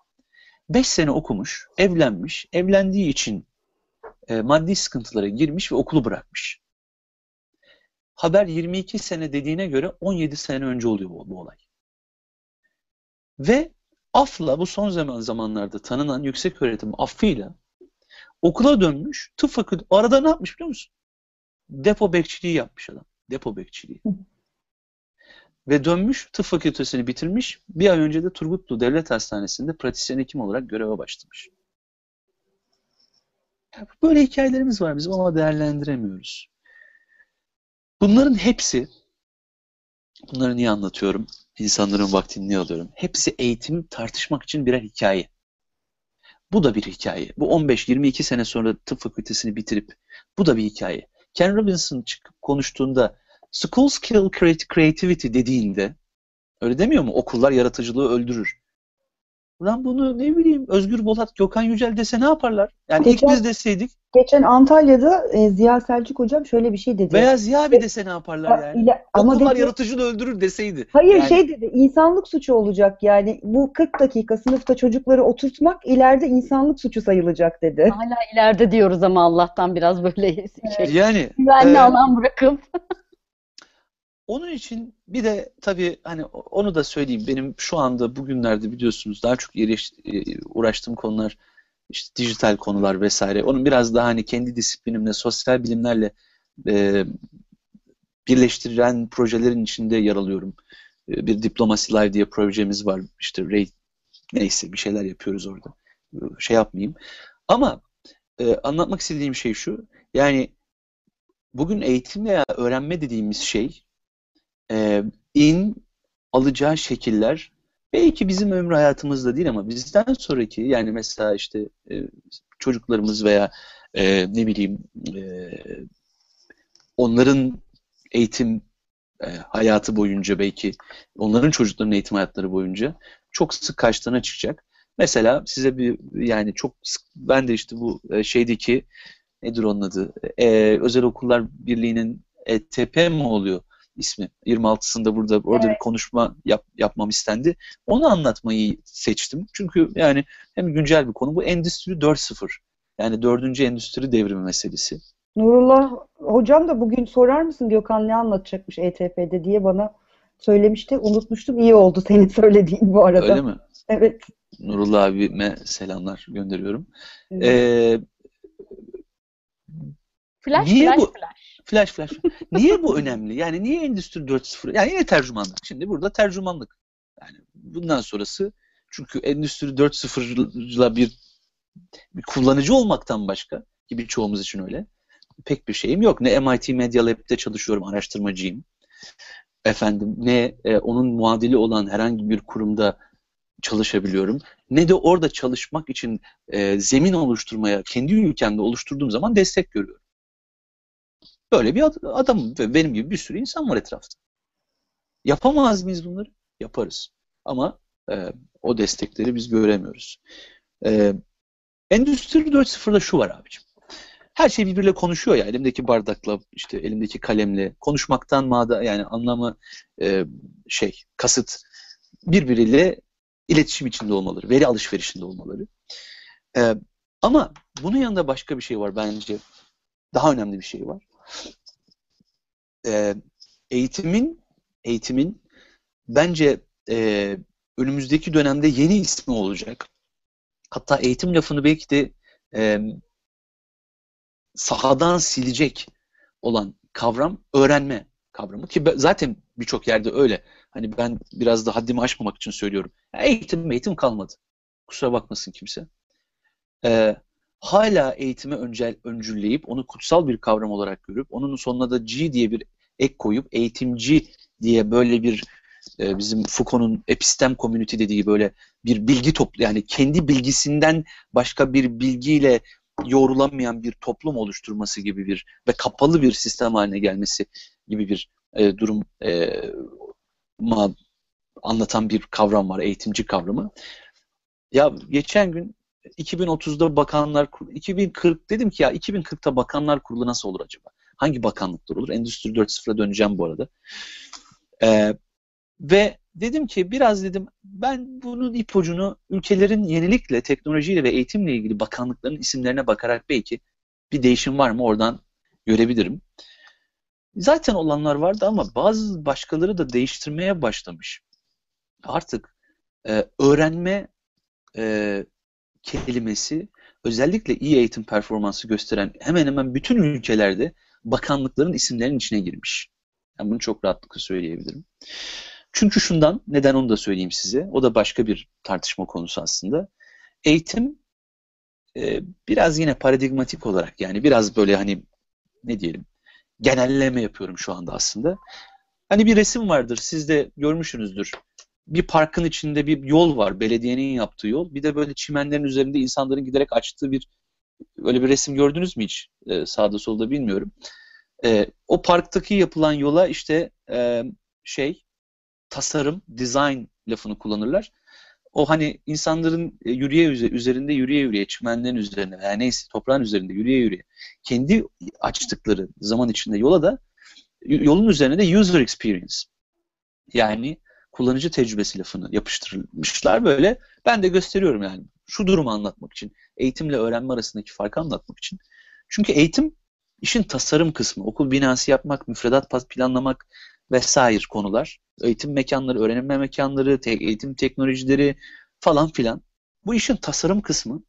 beş sene okumuş, evlenmiş, evlendiği için e, maddi sıkıntılara girmiş ve okulu bırakmış. Haber yirmi iki sene dediğine göre on yedi sene önce oluyor bu, bu olay. Ve afla, bu son zaman zamanlarda tanınan yükseköğretim affıyla okula dönmüş, tıp fakültesi. Arada ne yapmış biliyor musun? Depo bekçiliği yapmış adam. Depo bekçiliği. Ve dönmüş, tıp fakültesini bitirmiş. Bir ay önce de Turgutlu Devlet Hastanesi'nde pratisyen hekim olarak göreve başlamış. Böyle hikayelerimiz var bizim ama değerlendiremiyoruz. Bunların hepsi, bunları niye anlatıyorum? İnsanların vaktini niye alıyorum? Hepsi eğitimi tartışmak için birer hikaye. Bu da bir hikaye. Bu on beş yirmi iki sene sonra tıp fakültesini bitirip, bu da bir hikaye. Ken Robinson çıkıp konuştuğunda school skill creativity dediğinde, öyle demiyor mu? Okullar yaratıcılığı öldürür. Ulan bunu ne bileyim Özgür Bolat, Gökhan Yücel dese ne yaparlar? Yani geçen, ilk biz deseydik. Geçen Antalya'da e, Ziya Selçuk hocam şöyle bir şey dedi. Veya Ziya abi dese ne yaparlar yani? Ya, ama okullar dedi, yaratıcılığı öldürür deseydi. Hayır yani, şey dedi, insanlık suçu olacak yani. Bu kırk dakika sınıfta çocukları oturtmak ileride insanlık suçu sayılacak dedi. Hala ileride diyoruz ama Allah'tan biraz böyle şey. Yani. Güvenli e, alan bırakıp. Onun için bir de tabii hani onu da söyleyeyim. Benim şu anda bugünlerde biliyorsunuz daha çok uğraştığım konular işte dijital konular vesaire. Onun biraz daha hani kendi disiplinimle, sosyal bilimlerle e, birleştiren projelerin içinde yer alıyorum. E, bir Diplomasi Live diye projemiz var. İşte Ray, neyse bir şeyler yapıyoruz orada. E, şey yapmayayım. Ama e, anlatmak istediğim şey şu. Yani bugün eğitim veya öğrenme dediğimiz şey in alacağı şekiller belki bizim ömrü hayatımızda değil ama bizden sonraki yani mesela işte e, çocuklarımız veya e, ne bileyim e, onların eğitim e, hayatı boyunca belki onların çocukların eğitim hayatları boyunca çok sık karşılarına çıkacak. Mesela size bir yani çok sık, ben de işte bu şeydeki nedir onun adı e, Özel Okullar Birliği'nin E T P mi oluyor? İsmi yirmi altısında burada orada evet. Bir konuşma yap, yapmam istendi. Onu anlatmayı seçtim. Çünkü yani hem güncel bir konu bu Endüstri dört nokta sıfır. Yani dördüncü Endüstri Devrimi meselesi. Nurullah hocam da bugün sorar mısın Gökhan ne anlatacakmış E T P'de diye bana söylemişti. Unutmuştum. İyi oldu senin söylediğin bu arada. Öyle mi? Evet. Nurullah abime selamlar gönderiyorum. Evet. Ee, flash flash bu... flash. Flash flash. Niye bu önemli? Yani niye Endüstri dört nokta sıfır? Yani yine tercümanlık. Şimdi burada tercümanlık. Yani bundan sonrası çünkü Endüstri dört nokta sıfır'la bir, bir kullanıcı olmaktan başka ki birçoğumuz için öyle. Pek bir şeyim yok. Ne M I T Media Lab'de çalışıyorum, araştırmacıyım. Efendim ne e, onun muadili olan herhangi bir kurumda çalışabiliyorum. Ne de orada çalışmak için e, zemin oluşturmaya kendi ülkemde oluşturduğum zaman destek görüyorum. Böyle bir adam ve benim gibi bir sürü insan var etrafta. Yapamaz mıyız bunları? Yaparız. Ama e, o destekleri biz göremiyoruz. E, Endüstri dört nokta sıfır'da şu var abicim. Her şey birbiriyle konuşuyor ya. Elimdeki bardakla, işte elimdeki kalemle, konuşmaktan mada yani anlamı e, şey, kasıt birbiriyle iletişim içinde olmaları, veri alışverişinde olmaları. E, ama bunun yanında başka bir şey var bence. Daha önemli bir şey var. E, eğitimin eğitimin bence e, önümüzdeki dönemde yeni ismi olacak. Hatta eğitim lafını belki de e, sahadan silecek olan kavram öğrenme kavramı ki zaten birçok yerde öyle. Hani ben biraz da haddimi aşmamak için söylüyorum. Eğitim eğitim kalmadı. Kusura bakmasın kimse. E, hala eğitime öncel, öncülleyip onu kutsal bir kavram olarak görüp onun sonuna da G diye bir ek koyup eğitimci diye böyle bir e, bizim Foucault'un epistem community dediği böyle bir bilgi toplu, yani kendi bilgisinden başka bir bilgiyle yoğrulamayan bir toplum oluşturması gibi bir ve kapalı bir sistem haline gelmesi gibi bir e, durum e, ma, anlatan bir kavram var, eğitimci kavramı. Ya geçen gün iki bin otuzda bakanlar, iki bin kırk dedim ki ya iki bin kırkta bakanlar kurulu nasıl olur acaba? Hangi bakanlıklar olur? Endüstri dört nokta sıfıra döneceğim bu arada. Ee, ve dedim ki biraz dedim ben bunun ipucunu ülkelerin yenilikle, teknolojiyle ve eğitimle ilgili bakanlıkların isimlerine bakarak belki bir değişim var mı oradan görebilirim. Zaten olanlar vardı ama bazı başkaları da değiştirmeye başlamış. Artık e, öğrenme e, kelimesi özellikle iyi eğitim performansı gösteren hemen hemen bütün ülkelerde bakanlıkların isimlerinin içine girmiş. Yani bunu çok rahatlıkla söyleyebilirim. Çünkü şundan, neden onu da söyleyeyim size. O da başka bir tartışma konusu aslında. Eğitim e, biraz yine paradigmatik olarak, yani biraz böyle hani ne diyelim, genelleme yapıyorum şu anda aslında. Hani bir resim vardır, siz de görmüşsünüzdür. Bir parkın içinde bir yol var, belediyenin yaptığı yol. Bir de böyle çimenlerin üzerinde insanların giderek açtığı bir, böyle bir resim gördünüz mü hiç? Ee, sağda solda bilmiyorum. Ee, o parktaki yapılan yola işte e, şey, tasarım, design lafını kullanırlar. O hani insanların yürüye üzerinde yürüye yürüye, çimenlerin üzerine veya yani neyse toprağın üzerinde yürüye yürüye kendi açtıkları zaman içinde yola da, yolun üzerine de user experience, yani kullanıcı tecrübesi lafını yapıştırmışlar böyle. Ben de gösteriyorum yani. Şu durumu anlatmak için. Eğitimle öğrenme arasındaki farkı anlatmak için. Çünkü eğitim işin tasarım kısmı. Okul binası yapmak, müfredat planlamak vesaire konular. Eğitim mekanları, öğrenme mekanları, te eğitim teknolojileri falan filan. Bu işin tasarım kısmı.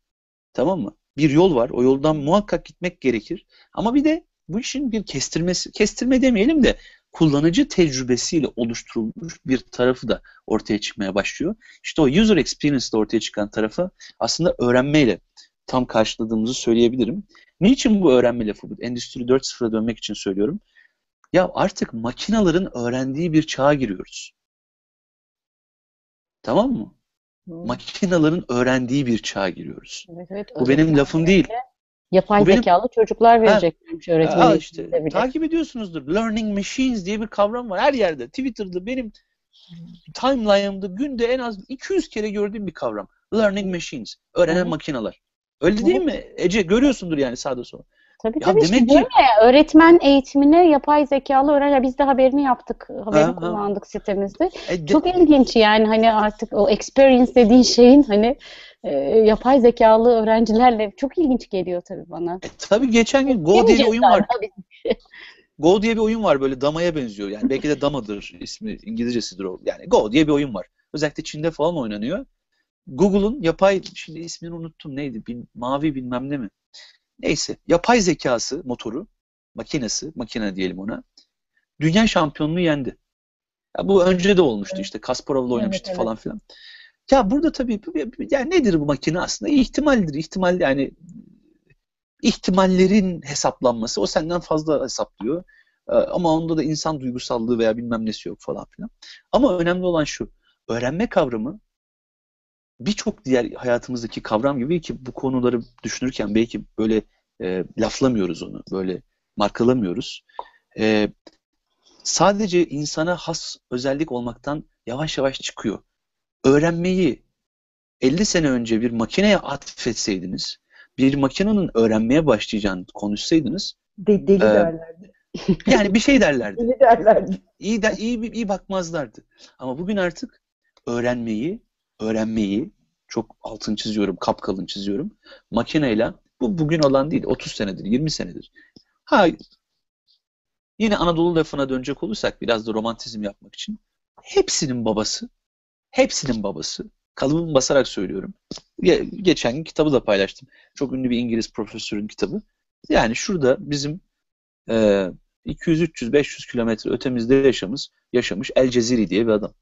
Tamam mı? Bir yol var. O yoldan muhakkak gitmek gerekir. Ama bir de bu işin bir kestirmesi, kestirme demeyelim de kullanıcı tecrübesiyle oluşturulmuş bir tarafı da ortaya çıkmaya başlıyor. İşte o user experience ile ortaya çıkan tarafı aslında öğrenmeyle tam karşıladığımızı söyleyebilirim. Niçin bu öğrenme lafı? Endüstri dört nokta sıfıra dönmek için söylüyorum. Ya artık makinelerin öğrendiği bir çağa giriyoruz. Tamam mı? Hmm. Makinelerin öğrendiği bir çağa giriyoruz. Evet, evet, bu benim lafım değil. Yapay benim, zekalı çocuklar vereceklermiş öğretmeni. Işte, takip ediyorsunuzdur. Learning machines diye bir kavram var her yerde. Twitter'da benim timeline'ımda günde en az iki yüz kere gördüğüm bir kavram. Learning machines. Öğrenen Hı -hı. makineler. Öyle Hı -hı. değil mi Ece? Görüyorsundur yani sağda sola. Tabii ya tabii. Demek işte, ki... ya, öğretmen eğitimine yapay zekalı öğrenci. Biz de haberini yaptık. Haberini ha, kullandık ha. sitemizde. E, Çok de... ilginç yani hani artık o experience dediğin şeyin hani E, yapay zekalı öğrencilerle çok ilginç geliyor tabii bana. E, tabii geçen gün Go diye bir oyun var. Go diye bir oyun var böyle damaya benziyor. Yani belki de damadır ismi, İngilizcesidir o. Yani Go diye bir oyun var. Özellikle Çin'de falan oynanıyor. Google'un yapay, şimdi ismini unuttum neydi? Bil, mavi bilmem ne mi? Neyse. Yapay zekası motoru, makinesi, makine diyelim ona. Dünya şampiyonluğu yendi. Ya, bu önce de olmuştu işte. Kasparov'la oynamıştı evet, evet. falan filan. Ya burada tabii yani nedir bu makine aslında? İhtimaldir. İhtimal yani ihtimallerin hesaplanması. O senden fazla hesaplıyor. Ama onda da insan duygusallığı veya bilmem nesi yok falan filan. Ama önemli olan şu. Öğrenme kavramı birçok diğer hayatımızdaki kavram gibi ki bu konuları düşünürken belki böyle e, laflamıyoruz onu. Böyle markalamıyoruz. E, sadece insana has özellik olmaktan yavaş yavaş çıkıyor. Öğrenmeyi elli sene önce bir makineye atfetseydiniz, bir makinenin öğrenmeye başlayacağını konuşsaydınız, De, deli e, derlerdi. Yani bir şey derlerdi. Deli derlerdi. İyi, de, iyi, iyi bakmazlardı. Ama bugün artık öğrenmeyi, öğrenmeyi çok altın çiziyorum, kapkalın çiziyorum. Makineyle, bu bugün olan değil, otuz senedir, yirmi senedir. Ha, yine Anadolu lafına dönecek olursak, biraz da romantizm yapmak için, hepsinin babası, Hepsinin babası, kalıbımı basarak söylüyorum. Geçen gün kitabı da paylaştım. Çok ünlü bir İngiliz profesörün kitabı. Yani şurada bizim e, iki yüz üç yüz beş yüz kilometre ötemizde yaşamış, yaşamış El-Cezerî diye bir adam.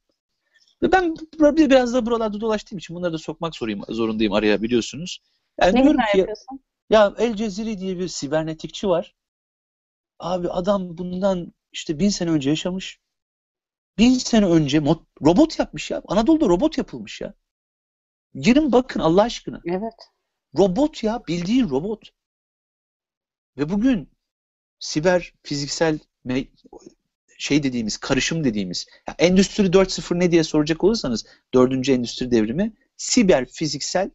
Ve ben biraz da buralarda dolaştığım için bunları da sokmak zorundayım araya biliyorsunuz. Yani ne güzel ki, yapıyorsun? Ya El-Cezerî diye bir sibernetikçi var. Abi adam bundan işte bin sene önce yaşamış. Bin sene önce robot yapmış ya. Anadolu'da robot yapılmış ya. Girin bakın Allah aşkına. Evet. Robot ya. Bildiğin robot. Ve bugün siber, fiziksel şey dediğimiz, karışım dediğimiz, ya Endüstri dört nokta sıfır ne diye soracak olursanız, dördüncü endüstri devrimi, siber, fiziksel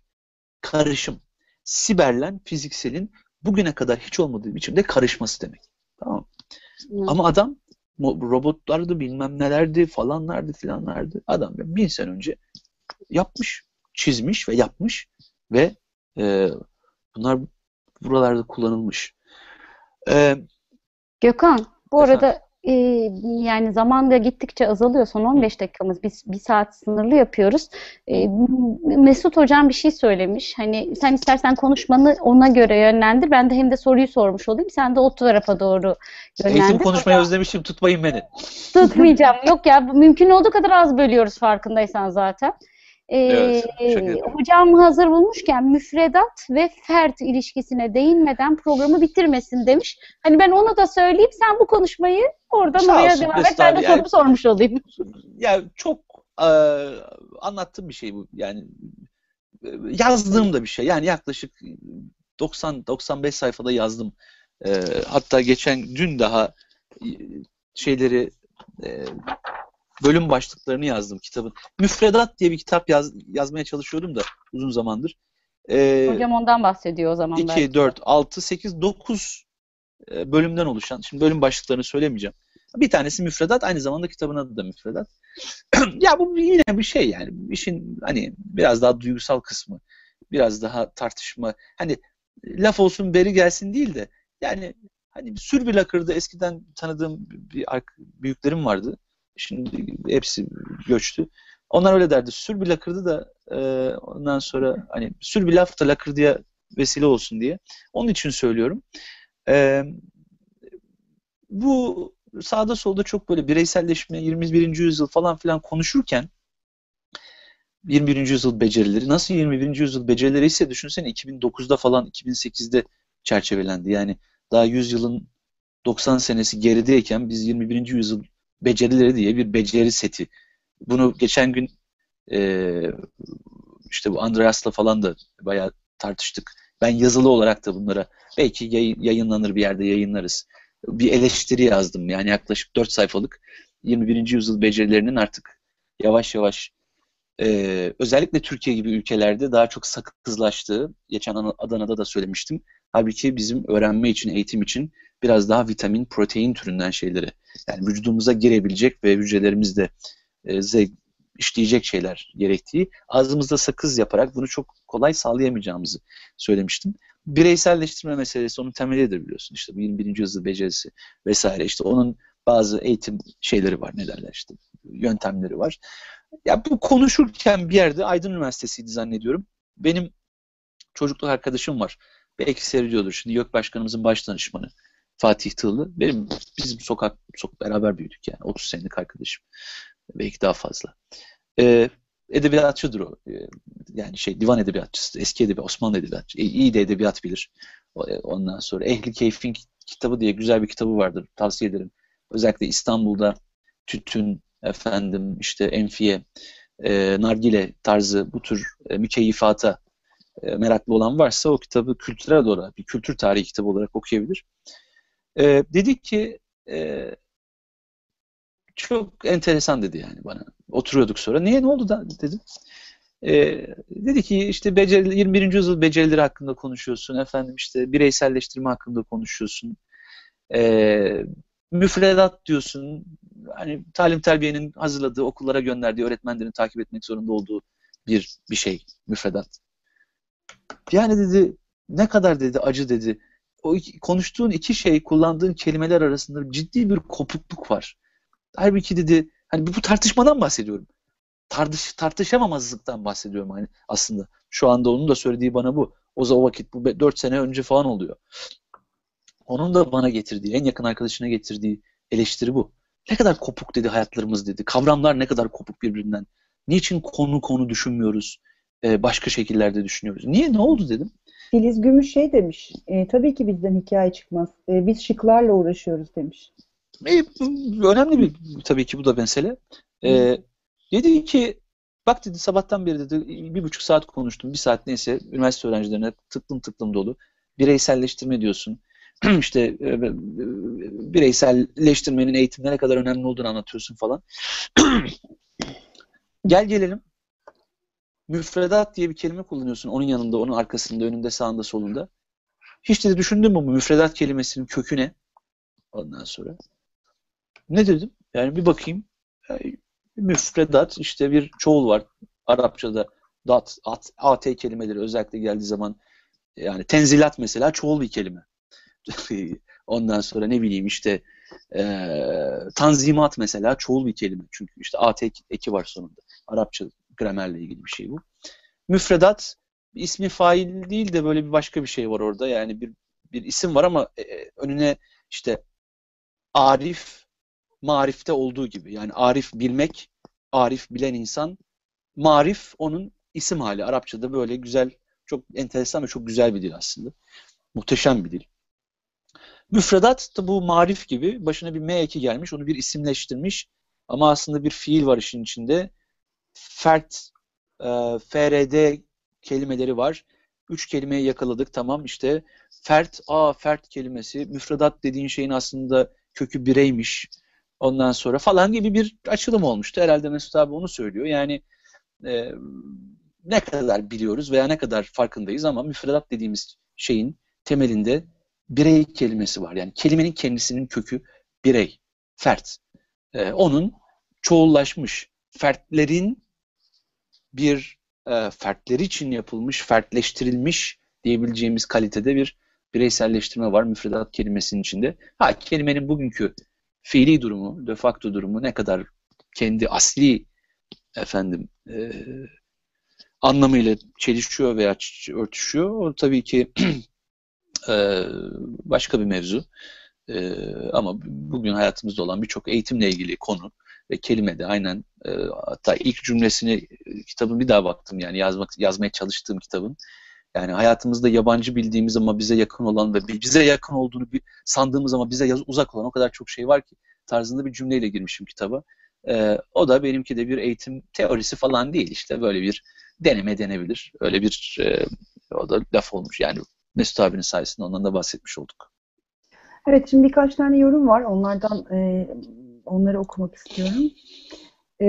karışım. Siberlen, fizikselin bugüne kadar hiç olmadığı biçimde karışması demek. Tamam mı? Evet. Ama adam robotlardı, bilmem nelerdi, falanlardı, filanlardı. Adam bin sene önce yapmış, çizmiş ve yapmış ve e, bunlar buralarda kullanılmış. Ee, Gökhan, bu efendim? Arada e, yani zaman da gittikçe azalıyor. Son on beş dakikamız. Biz bir saat sınırlı yapıyoruz. E, Mesut hocam bir şey söylemiş. Hani sen istersen konuşmanı ona göre yönlendir. Ben de hem de soruyu sormuş olayım. Sen de o tarafa doğru yönlendir. Eğitim konuşmayı özlemişim. Tutmayın beni. Tutmayacağım. Yok ya. Mümkün olduğu kadar az bölüyoruz farkındaysan zaten. Ee, evet, hocam hazır bulmuşken müfredat ve fert ilişkisine değinmeden programı bitirmesin demiş. Hani ben onu da söyleyeyim, sen bu konuşmayı oradan oraya devam et. Ben de sorumu yani, sormuş olayım. Ya çok e, anlattığım bir şey bu. Yani yazdığım da bir şey. Yani yaklaşık doksan doksan beş sayfada yazdım. E, hatta geçen dün daha şeyleri e, bölüm başlıklarını yazdım kitabın. Müfredat diye bir kitap yaz, yazmaya çalışıyordum da uzun zamandır. Ee, Hocam ondan bahsediyor o zaman. iki, dört, altı, sekiz, dokuz bölümden oluşan. Şimdi bölüm başlıklarını söylemeyeceğim. Bir tanesi müfredat. Aynı zamanda kitabın adı da müfredat. Ya bu yine bir şey yani. İşin hani biraz daha duygusal kısmı. Biraz daha tartışma. Hani laf olsun beri gelsin değil de. Yani hani sür bir lakırda eskiden tanıdığım bir büyüklerim vardı. Şimdi hepsi göçtü. Onlar öyle derdi. Sür bir lakırdı da e, ondan sonra hani sür bir laf da lakırdıya vesile olsun diye. Onun için söylüyorum. E, bu sağda solda çok böyle bireyselleşme, yirmi birinci yüzyıl falan filan konuşurken yirmi birinci yüzyıl becerileri. Nasıl yirmi birinci yüzyıl becerileri ise düşünsene iki bin dokuzda falan iki bin sekizde çerçevelendi. Yani daha yüzyılın doksan senesi gerideyken biz yirmi birinci yüzyıl becerileri diye bir beceri seti. Bunu geçen gün e, işte bu Andreas'la falan da bayağı tartıştık. Ben yazılı olarak da bunlara belki yayın, yayınlanır bir yerde yayınlarız. Bir eleştiri yazdım. Yani yaklaşık dört sayfalık yirmi birinci yüzyıl becerilerinin artık yavaş yavaş e, özellikle Türkiye gibi ülkelerde daha çok sakızlaştığı, geçen Adana'da da söylemiştim. Halbuki bizim öğrenme için, eğitim için biraz daha vitamin, protein türünden şeyleri. Yani vücudumuza girebilecek ve hücrelerimizde e, işleyecek şeyler gerektiği, ağzımızda sakız yaparak bunu çok kolay sağlayamayacağımızı söylemiştim. Bireyselleştirme meselesi onun temelidir biliyorsun. İşte bu yirmi birinci yüzyıl becerisi vesaire. İşte onun bazı eğitim şeyleri var, ne derler işte, yöntemleri var. Ya bu konuşurken bir yerde Aydın Üniversitesi'ydi zannediyorum. Benim çocukluk arkadaşım var. Belki seyrediyordur. Şimdi YÖK Başkanımızın baş danışmanı Fatih Tığlı. Benim, bizim sokak, sokak beraber büyüdük yani. otuz senelik arkadaşım. Belki daha fazla. Ee, edebiyatçıdır o. Ee, yani şey, divan edebiyatçısı. Eski edebiyat, Osmanlı edebiyatçısı. E, iyi de edebiyat bilir. Ondan sonra Ehli Keyf'in kitabı diye güzel bir kitabı vardır. Tavsiye ederim. Özellikle İstanbul'da tütün, efendim işte enfiye, e, nargile tarzı bu tür e, mükeyifata meraklı olan varsa o kitabı kültürel olarak, bir kültür tarihi kitabı olarak okuyabilir. Ee, dedi ki e, çok enteresan dedi yani bana. Oturuyorduk sonra. Niye, ne oldu da dedim. Ee, dedi ki işte beceri, yirmi birinci yüzyıl becerileri hakkında konuşuyorsun. Efendim işte bireyselleştirme hakkında konuşuyorsun. Ee, müfredat diyorsun. Hani talim terbiyenin hazırladığı, okullara gönderdiği, öğretmenlerin takip etmek zorunda olduğu bir bir şey müfredat. Yani dedi ne kadar dedi acı dedi. O iki, konuştuğun iki şey, kullandığın kelimeler arasında ciddi bir kopukluk var. Halbuki dedi hani bu tartışmadan bahsediyorum. Tartış, tartışamamazlıktan bahsediyorum hani aslında. Şu anda onun da söylediği bana bu. O zaman o vakit bu dört sene önce falan oluyor. Onun da bana getirdiği, en yakın arkadaşına getirdiği eleştiri bu. Ne kadar kopuk dedi hayatlarımız dedi. Kavramlar ne kadar kopuk birbirinden. Niçin konu konu düşünmüyoruz? Başka şekillerde düşünüyoruz. Niye? Ne oldu dedim. Filiz Gümüş şey demiş, e, tabii ki bizden hikaye çıkmaz, e, biz şıklarla uğraşıyoruz demiş. E, önemli bir tabii ki bu da mesele. E, dedi ki, bak dedi sabahtan beri dedi bir buçuk saat konuştum, bir saat neyse üniversite öğrencilerine tıklım tıklım dolu. Bireyselleştirme diyorsun. İşte bireyselleştirmenin eğitimde ne kadar önemli olduğunu anlatıyorsun falan. Gel gelelim. Müfredat diye bir kelime kullanıyorsun. Onun yanında, onun arkasında, önünde, sağında, solunda. Hiç dedi düşündün mü bu müfredat kelimesinin kökü ne? Ondan sonra. Ne dedim? Yani bir bakayım. Yani müfredat işte bir çoğul var. Arapçada dat, at, at kelimeleri özellikle geldiği zaman yani tenzilat mesela çoğul bir kelime. Ondan sonra ne bileyim işte e, tanzimat mesela çoğul bir kelime. Çünkü işte at eki var sonunda. Arapça gramerle ilgili bir şey bu. Müfredat ismi fail değil de böyle bir başka bir şey var orada. Yani bir, bir isim var ama e, önüne işte arif, marifte olduğu gibi. Yani arif bilmek, arif bilen insan. Marif onun isim hali. Arapçada böyle güzel, çok enteresan ve çok güzel bir dil aslında. Muhteşem bir dil. Müfredat da bu marif gibi başına bir M eki gelmiş, onu bir isimleştirmiş ama aslında bir fiil var işin içinde. Fert, e, F R D kelimeleri var. Üç kelimeyi yakaladık, tamam işte. Fert, a fert kelimesi, müfredat dediğin şeyin aslında kökü bireymiş. Ondan sonra falan gibi bir açılım olmuştu. Herhalde Mesut abi onu söylüyor. Yani e, ne kadar biliyoruz veya ne kadar farkındayız ama müfredat dediğimiz şeyin temelinde birey kelimesi var. Yani kelimenin kendisinin kökü birey, fert. Ee, onun çoğullaşmış, fertlerin bir e, fertleri için yapılmış, fertleştirilmiş diyebileceğimiz kalitede bir bireyselleştirme var müfredat kelimesinin içinde. Ha, kelimenin bugünkü fiili durumu, de facto durumu ne kadar kendi asli efendim e, anlamıyla çelişiyor veya örtüşüyor. O tabii ki Ee, başka bir mevzu ee, ama bugün hayatımızda olan birçok eğitimle ilgili konu ve kelime de aynen e, hatta ilk cümlesini kitabın bir daha baktım yani yazmak yazmaya çalıştığım kitabın yani hayatımızda yabancı bildiğimiz ama bize yakın olan ve bize yakın olduğunu sandığımız ama bize uzak olan o kadar çok şey var ki tarzında bir cümleyle girmişim kitaba. Ee, o da benimki de bir eğitim teorisi falan değil işte böyle bir deneme denebilir öyle bir e, o da laf olmuş yani. Mesut abinin sayesinde ondan da bahsetmiş olduk. Evet, şimdi birkaç tane yorum var. Onlardan e, onları okumak istiyorum. E,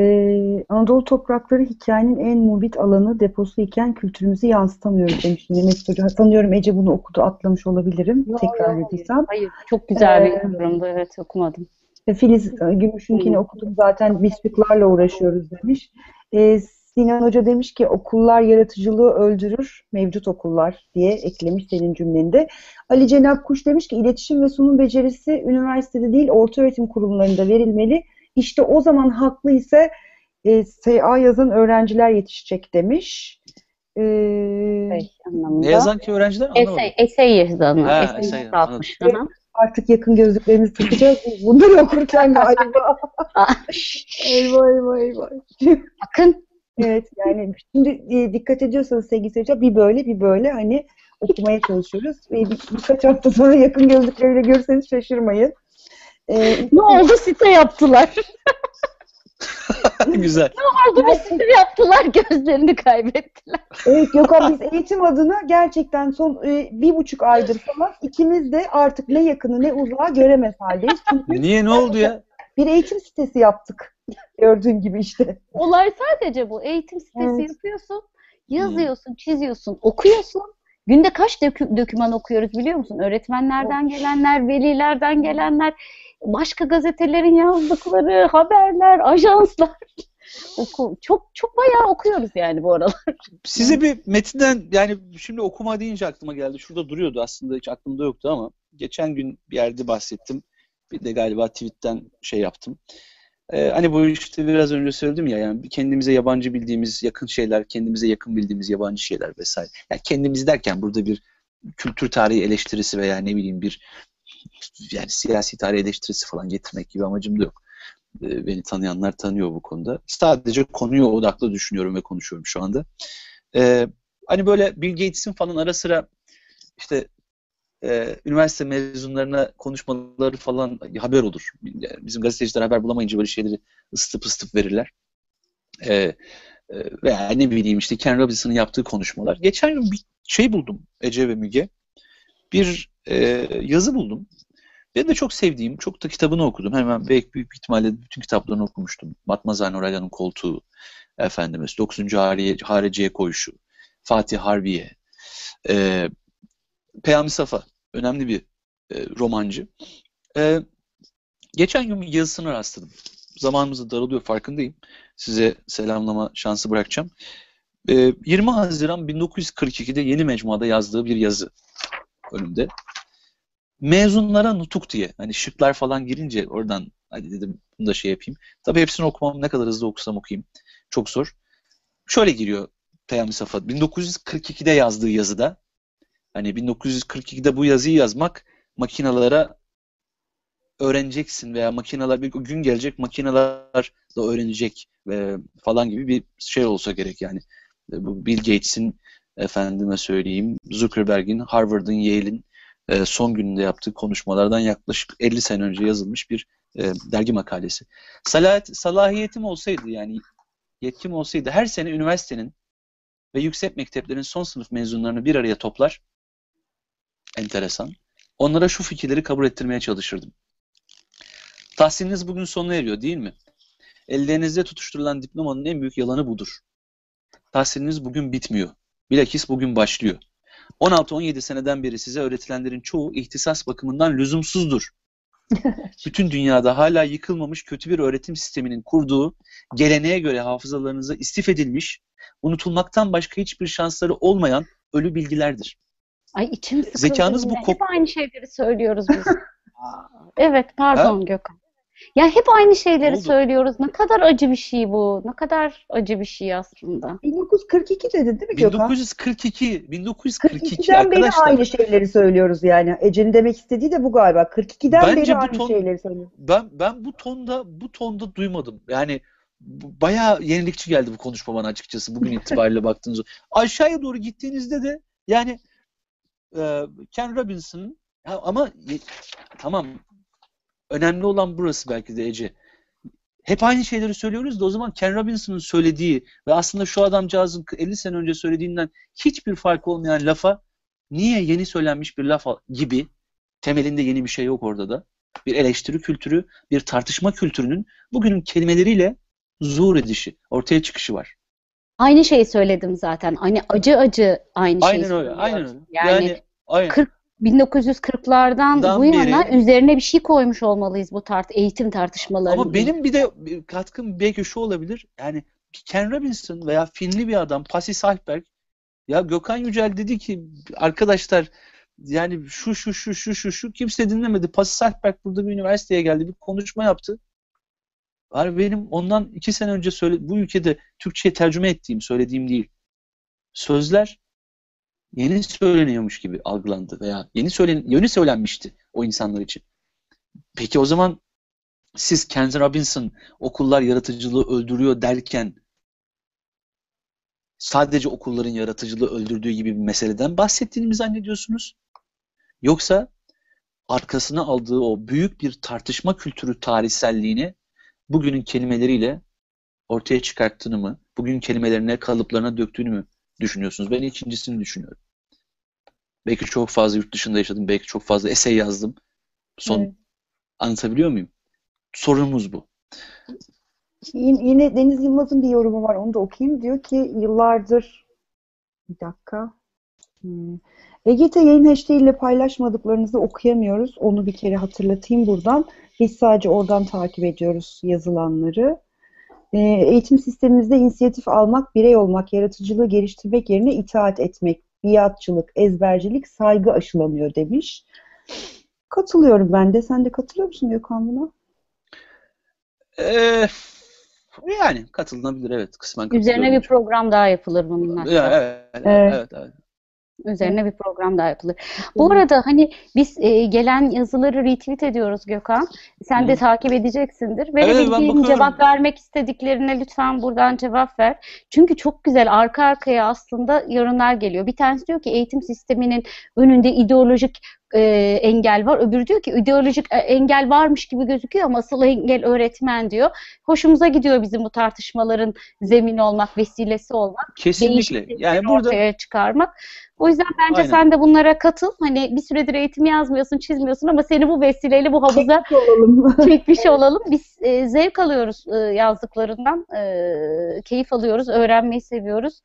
Anadolu toprakları hikayenin en mubit alanı deposu iken kültürümüzü yansıtamıyoruz demiş. Mesut, sanıyorum Ece bunu okudu, atlamış olabilirim. Yo, tekrar dediysem. Hayır, hayır, çok güzel bir ee, yorumdu. Evet, okumadım. Filiz Gümüş'ünkini okudum. Zaten biz şıklarla uğraşıyoruz demiş. E, Sinan Hoca demiş ki okullar yaratıcılığı öldürür, mevcut okullar diye eklemiş senin cümlende. Ali Cenap Kuş demiş ki iletişim ve sunum becerisi üniversitede değil orta öğretim kurumlarında verilmeli. İşte o zaman haklı ise e, S A yazan öğrenciler yetişecek demiş. Ee, şey, ne yazan ki öğrenciler? Esey, esey yazan. Ha, esey yazan. Artık yakın gözlüklerimizi takacağız. Bunları okurken galiba. Eyvah eyvah eyvah. Bakın. Evet yani şimdi dikkat ediyorsanız sevgili seyirciler bir böyle bir böyle hani okumaya çalışıyoruz. Bir, birkaç hafta sonra yakın gözlükleriyle görseniz şaşırmayın. Ee, ne oldu site yaptılar. Güzel. Ne oldu bir site yaptılar gözlerini kaybettiler. Evet Gökhan biz eğitim adına gerçekten son e, bir buçuk aydır falan ikimiz de artık ne yakını ne uzağı göremez haldeyiz. Çünkü niye ne oldu ya? Bir eğitim sitesi yaptık. Gördüğün gibi işte. Olay sadece bu. Eğitim sitesi evet. Yapıyorsun, yazıyorsun, çiziyorsun, okuyorsun. Günde kaç dökü, döküman okuyoruz biliyor musun? Öğretmenlerden gelenler, velilerden gelenler, başka gazetelerin yazdıkları, haberler, ajanslar. Oku, çok çok bayağı okuyoruz yani bu aralar. Size bir metinden yani şimdi okuma deyince aklıma geldi. Şurada duruyordu aslında hiç aklımda yoktu ama geçen gün bir yerde bahsettim. Bir de galiba tweetten şey yaptım. Ee, hani bu işte biraz önce söyledim ya yani kendimize yabancı bildiğimiz yakın şeyler, kendimize yakın bildiğimiz yabancı şeyler vesaire. Yani kendimiz derken burada bir kültür tarihi eleştirisi veya ne bileyim bir yani siyasi tarih eleştirisi falan getirmek gibi amacım da yok. Ee, beni tanıyanlar tanıyor bu konuda. Sadece konuya odaklı düşünüyorum ve konuşuyorum şu anda. Ee, hani böyle Bill Gates'in falan ara sıra işte e, üniversite mezunlarına konuşmaları falan haber olur. Bizim gazeteciler haber bulamayınca böyle şeyleri ısıtıp ısıtıp verirler. E, e, veya ne bileyim işte Ken Robinson'ın yaptığı konuşmalar. Geçen gün bir şey buldum, Ece ve Müge. Bir e, yazı buldum. Ben de çok sevdiğim, çok da kitabını okudum. Hemen büyük büyük ihtimalle bütün kitaplarını okumuştum. Matmazel'in Oralya'nın Koltuğu, efendimiz, dokuzuncu Hariye, Hariciye Koyuşu, Fatih Harbiye, e, Peyami Safa, önemli bir e, romancı. E, geçen gün yazısına rastladım. Zamanımız daralıyor, farkındayım. Size selamlama şansı bırakacağım. E, yirmi Haziran bin dokuz yüz kırk iki'de Yeni Mecmua'da yazdığı bir yazı önümde. Mezunlara nutuk diye. Hani şıklar falan girince oradan hadi dedim bunu da şey yapayım. Tabii hepsini okumam, ne kadar hızlı okusam okuyayım. Çok zor. Şöyle giriyor Peyami Safa. bin dokuz yüz kırk iki'de yazdığı yazıda. Hani bin dokuz yüz kırk iki'de bu yazıyı yazmak makinalara öğreneceksin veya makinalar bir gün gelecek makinalar da öğrenecek e, falan gibi bir şey olsa gerek yani. Bu Bill Gates'in efendime söyleyeyim Zuckerberg'in, Harvard'ın, Yale'in son gününde yaptığı konuşmalardan yaklaşık elli sene önce yazılmış bir e, dergi makalesi. Salahat, salahiyetim olsaydı yani yetkim olsaydı her sene üniversitenin ve yüksek mekteplerin son sınıf mezunlarını bir araya toplar. Enteresan. Onlara şu fikirleri kabul ettirmeye çalışırdım. Tahsiliniz bugün sona eriyor değil mi? Ellerinizde tutuşturulan diplomanın en büyük yalanı budur. Tahsiliniz bugün bitmiyor. Bilakis bugün başlıyor. on altı on yedi seneden beri size öğretilenlerin çoğu ihtisas bakımından lüzumsuzdur. Bütün dünyada hala yıkılmamış kötü bir öğretim sisteminin kurduğu, geleneğe göre hafızalarınıza istif edilmiş, unutulmaktan başka hiçbir şansları olmayan ölü bilgilerdir. Ay içim sıkıldı. Zekanız bu hep aynı şeyleri söylüyoruz biz. Evet, pardon ha? Gökhan. Ya hep aynı şeyleri söylüyoruz. Ne kadar acı bir şey bu. Ne kadar acı bir şey aslında. bin dokuz yüz kırk iki dedi değil mi Gökhan? bin dokuz yüz kırk iki. bin dokuz yüz kırk iki kırk ikiden arkadaşlar. Beri aynı şeyleri söylüyoruz yani. Ece'nin demek istediği de bu galiba. kırk ikiden bence beri aynı ton, şeyleri söylüyoruz. Ben ben bu tonda bu tonda duymadım. Yani bayağı yenilikçi geldi bu konuşma bana açıkçası. Bugün itibariyle baktığınızda. Aşağıya doğru gittiğinizde de yani e, Ken Robinson'ın ama e, tamam önemli olan burası belki de Ece. Hep aynı şeyleri söylüyoruz da o zaman Ken Robinson'ın söylediği ve aslında şu adamcağızın elli sene önce söylediğinden hiçbir farkı olmayan lafa niye yeni söylenmiş bir laf gibi temelinde yeni bir şey yok orada da. Bir eleştiri kültürü, bir tartışma kültürünün bugünün kelimeleriyle zuhur edişi, ortaya çıkışı var. Aynı şeyi söyledim zaten. Aynı acı acı aynı şeyi söylüyorum. Aynen öyle. Yani, yani kırk bin dokuz yüz kırklardan Dan bu yana beri, üzerine bir şey koymuş olmalıyız bu tart eğitim tartışmalarını. Ama benim bir de katkım belki şu olabilir. Yani Ken Robinson veya Finli bir adam Pasi Sahlberg ya Gökhan Yücel dedi ki arkadaşlar yani şu şu şu şu şu şu kimse dinlemedi. Pasi Sahlberg burada bir üniversiteye geldi bir konuşma yaptı. Yani benim ondan iki sene önce söyle, bu ülkede Türkçe'ye tercüme ettiğim söylediğim değil. Sözler yeni söyleniyormuş gibi algılandı veya yeni, söylen, yeni söylenmişti o insanlar için. Peki o zaman siz Ken Robinson okullar yaratıcılığı öldürüyor derken sadece okulların yaratıcılığı öldürdüğü gibi bir meseleden bahsettiğini mi zannediyorsunuz? Yoksa arkasına aldığı o büyük bir tartışma kültürü tarihselliğini bugünün kelimeleriyle ortaya çıkarttığını mı, bugün kelimelerine, kalıplarına döktüğünü mü düşünüyorsunuz? Ben ikincisini düşünüyorum. Belki çok fazla yurt dışında yaşadım, belki çok fazla esey yazdım. Son evet. Anlatabiliyor muyum? Sorunumuz bu. Yine Deniz Yılmaz'ın bir yorumu var, onu da okuyayım. Diyor ki yıllardır bir dakika hmm. E G T Yayın hashtag ile paylaşmadıklarınızı okuyamıyoruz. Onu bir kere hatırlatayım buradan. Biz sadece oradan takip ediyoruz yazılanları. Eğitim sistemimizde inisiyatif almak, birey olmak, yaratıcılığı geliştirmek yerine itaat etmek, biatçılık, ezbercilik, saygı aşılanıyor demiş. Katılıyorum ben de. Sen de katılıyor musun Gökhan buna? Ee, yani katılınabilir evet. Kısmen katılıyorum. Üzerine bir program daha yapılır bunun hakkında. Evet, evet, evet. evet. Üzerine bir program daha yapılır. Bu arada hani biz e, gelen yazıları retweet ediyoruz Gökhan. Sen Hı. de takip edeceksindir. Verebildiğin evet, cevap vermek istediklerine lütfen buradan cevap ver. Çünkü çok güzel arka arkaya aslında yorumlar geliyor. Bir tanesi diyor ki eğitim sisteminin önünde ideolojik e, engel var. Öbürü diyor ki ideolojik engel varmış gibi gözüküyor ama asıl engel öğretmen diyor. Hoşumuza gidiyor bizim bu tartışmaların zemini olmak, vesilesi olmak. Kesinlikle. Yani burada ortaya çıkarmak. O yüzden bence Aynen. sen de bunlara katıl. Hani bir süredir eğitim yazmıyorsun, çizmiyorsun ama seni bu vesileyle bu havuza çekmiş olalım. Çekmiş olalım. Biz e, zevk alıyoruz e, yazdıklarından. E, keyif alıyoruz, öğrenmeyi seviyoruz.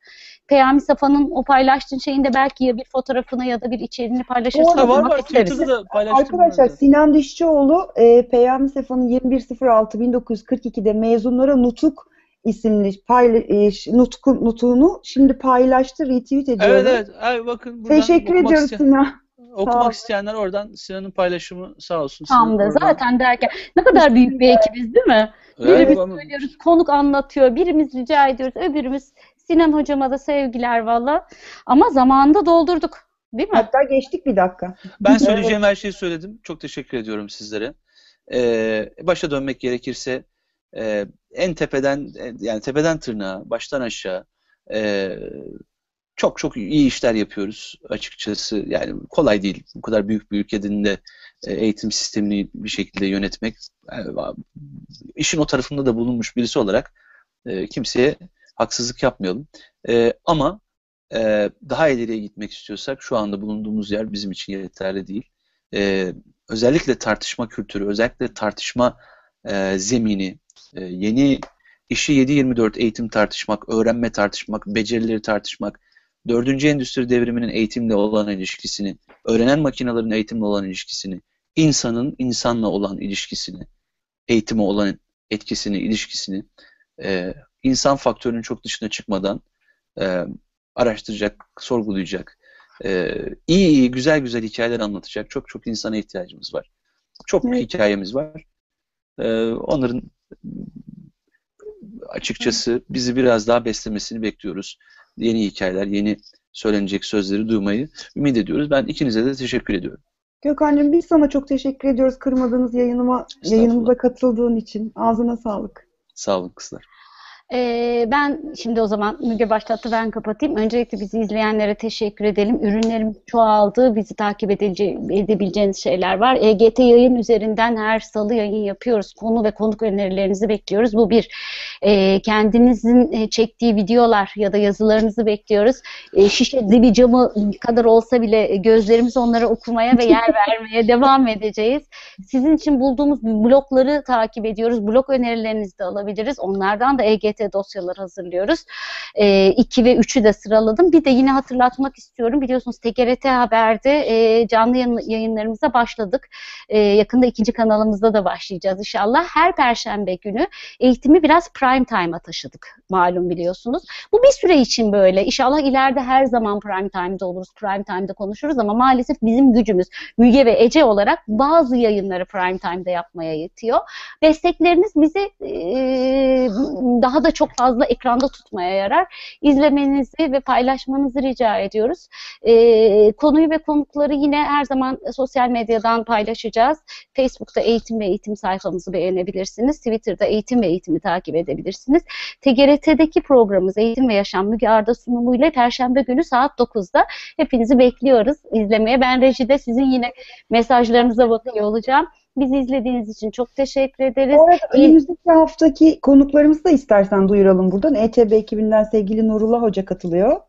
Peyami Safa'nın o paylaştığın şeyinde belki ya bir fotoğrafını ya da bir içeriğini paylaşırsın. Var var, Twitter'da da paylaştım. Arkadaşlar bence. Sinan Dişçoğlu e, Peyami Safa'nın yirmi bir sıfır altı bin dokuz yüz kırk iki'de mezunlara nutuk isimli paylaş, nutku, nutuğunu şimdi paylaştı, retweet ediyorum. Evet evet. Ay, bakın, teşekkür ediyorum isteyen, Sinan. Okumak isteyenler oradan Sinan'ın paylaşımı sağ olsun. Tam da zaten derken ne kadar büyük bir ekibiz değil mi? Evet, birimiz bana... söylüyoruz, konuk anlatıyor, birimiz rica ediyoruz, öbürümüz. Sinan hocama da sevgiler valla. Ama zamanında doldurduk değil mi? Hatta geçtik bir dakika. Ben söyleyeceğim her şeyi söyledim. Çok teşekkür ediyorum sizlere. Ee, başa dönmek gerekirse Ee, en tepeden, yani tepeden tırnağa, baştan aşağı e, çok çok iyi işler yapıyoruz açıkçası. Yani kolay değil. Bu kadar büyük bir ülkenin de e, eğitim sistemini bir şekilde yönetmek. Yani, işin o tarafında da bulunmuş birisi olarak e, kimseye haksızlık yapmayalım. E, ama e, daha ileriye gitmek istiyorsak şu anda bulunduğumuz yer bizim için yeterli değil. E, özellikle tartışma kültürü, özellikle tartışma e, zemini, yeni işi yedi yirmi dört eğitim tartışmak, öğrenme tartışmak, becerileri tartışmak, dördüncü endüstri devriminin eğitimle olan ilişkisini, öğrenen makinelerin eğitimle olan ilişkisini, insanın insanla olan ilişkisini, eğitime olan etkisini, ilişkisini, insan faktörünün çok dışına çıkmadan araştıracak, sorgulayacak, iyi iyi, güzel güzel hikayeler anlatacak çok çok insana ihtiyacımız var. Çok evet. hikayemiz var. Onların açıkçası bizi biraz daha beslemesini bekliyoruz. Yeni hikayeler, yeni söylenecek sözleri duymayı ümit ediyoruz. Ben ikinize de teşekkür ediyorum. Gökhan'cığım biz sana çok teşekkür ediyoruz. Kırmadığınız yayınıma, yayınımıza katıldığın için. Ağzına sağlık. Sağ olun kızlar. Ee, ben şimdi o zaman Müge başlattı, ben kapatayım. Öncelikle bizi izleyenlere teşekkür edelim. Ürünlerim çoğaldı. Bizi takip edebileceğiniz şeyler var. E G T Yayın üzerinden her salı yayın yapıyoruz. Konu ve konuk önerilerinizi bekliyoruz. Bu bir. E, kendinizin çektiği videolar ya da yazılarınızı bekliyoruz. E, şişe dibi camı kadar olsa bile gözlerimiz onlara okumaya ve yer vermeye devam edeceğiz. Sizin için bulduğumuz blogları takip ediyoruz. Blog önerilerinizi de alabiliriz. Onlardan da E G T dosyaları hazırlıyoruz. iki ve üçü de sıraladım. Bir de yine hatırlatmak istiyorum. Biliyorsunuz T G R T Haber'de e, canlı yayınlarımıza başladık. E, yakında ikinci kanalımızda da başlayacağız inşallah. Her perşembe günü eğitimi biraz prime time'a taşıdık. Malum biliyorsunuz. Bu bir süre için böyle. İnşallah ileride her zaman prime time'da oluruz. Prime time'da konuşuruz ama maalesef bizim gücümüz Müge ve Ece olarak bazı yayınları prime time'da yapmaya yetiyor. Destekleriniz bizi e, daha da çok fazla ekranda tutmaya yarar. İzlemenizi ve paylaşmanızı rica ediyoruz. Ee, konuyu ve konukları yine her zaman sosyal medyadan paylaşacağız. Facebook'ta eğitim ve eğitim sayfamızı beğenebilirsiniz. Twitter'da eğitim ve eğitimi takip edebilirsiniz. T G R T'deki programımız Eğitim ve Yaşam Müge Arda sunumuyla perşembe günü saat dokuzda hepinizi bekliyoruz izlemeye. Ben rejide sizin yine mesajlarınıza bakıyor olacağım. Bizi izlediğiniz için çok teşekkür ederiz. Bu arada önümüzdeki haftaki konuklarımızı da istersen duyuralım buradan. E T B ekibinden sevgili Nurullah Hoca katılıyor.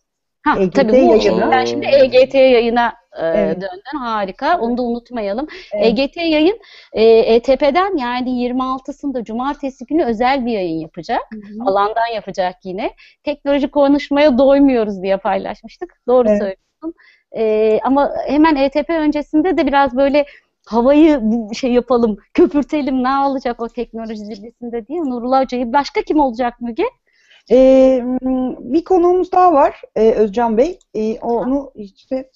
Ha, E G T tabii bu yayına. Ben şimdi E G T yayına e, evet. döndüm. Harika. Onu da unutmayalım. Evet. E G T yayın e, E T P'den yani yirmi altısında cumartesi günü özel bir yayın yapacak. Hı hı. Alandan yapacak yine. Teknoloji konuşmaya doymuyoruz diye paylaşmıştık. Doğru evet. söylüyorsun. E, ama hemen E T P öncesinde de biraz böyle havayı şey yapalım, köpürtelim, ne olacak o teknoloji zirvesinde diye. Nurullah Hoca'yı başka kim olacak Müge? Ee, bir konuğumuz daha var, ee, Özcan Bey. Ee, onu işte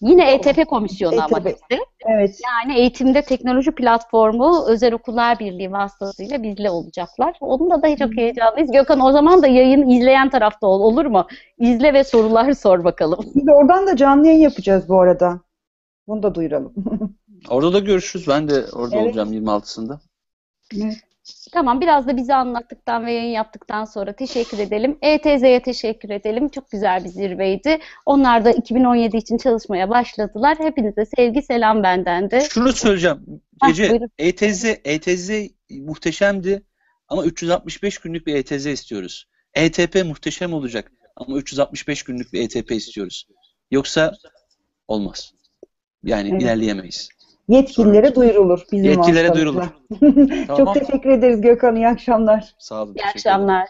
Yine E T P komisyonu ama bizim. Evet. Yani eğitimde teknoloji platformu Özel Okullar Birliği vasıtasıyla bizle olacaklar. Onunla da çok heyecanlıyız. Gökhan, o zaman da yayını izleyen tarafta ol, olur mu? İzle ve sorular sor bakalım. Biz de oradan da canlı yayın yapacağız bu arada. Bunu da duyuralım. Orada da görüşürüz. Ben de orada evet. olacağım yirmi altısında. Evet. Tamam, biraz da bizi anlattıktan ve yayın yaptıktan sonra teşekkür edelim. E T Z'ye teşekkür edelim. Çok güzel bir zirveydi. Onlar da iki bin on yedi için çalışmaya başladılar. Hepinize sevgi, selam benden de. Şunu söyleyeceğim. Ece, E T Z, E T Z muhteşemdi ama üç yüz altmış beş günlük bir E T Z istiyoruz. E T P muhteşem olacak ama üç yüz altmış beş günlük bir E T P istiyoruz. Yoksa olmaz. Yani evet. ilerleyemeyiz. Yetkililere duyurulur. Bizim Yetkililere duyurulur. Tamam. Çok teşekkür ederiz Gökhan. İyi akşamlar. Sağ olun. İyi akşamlar.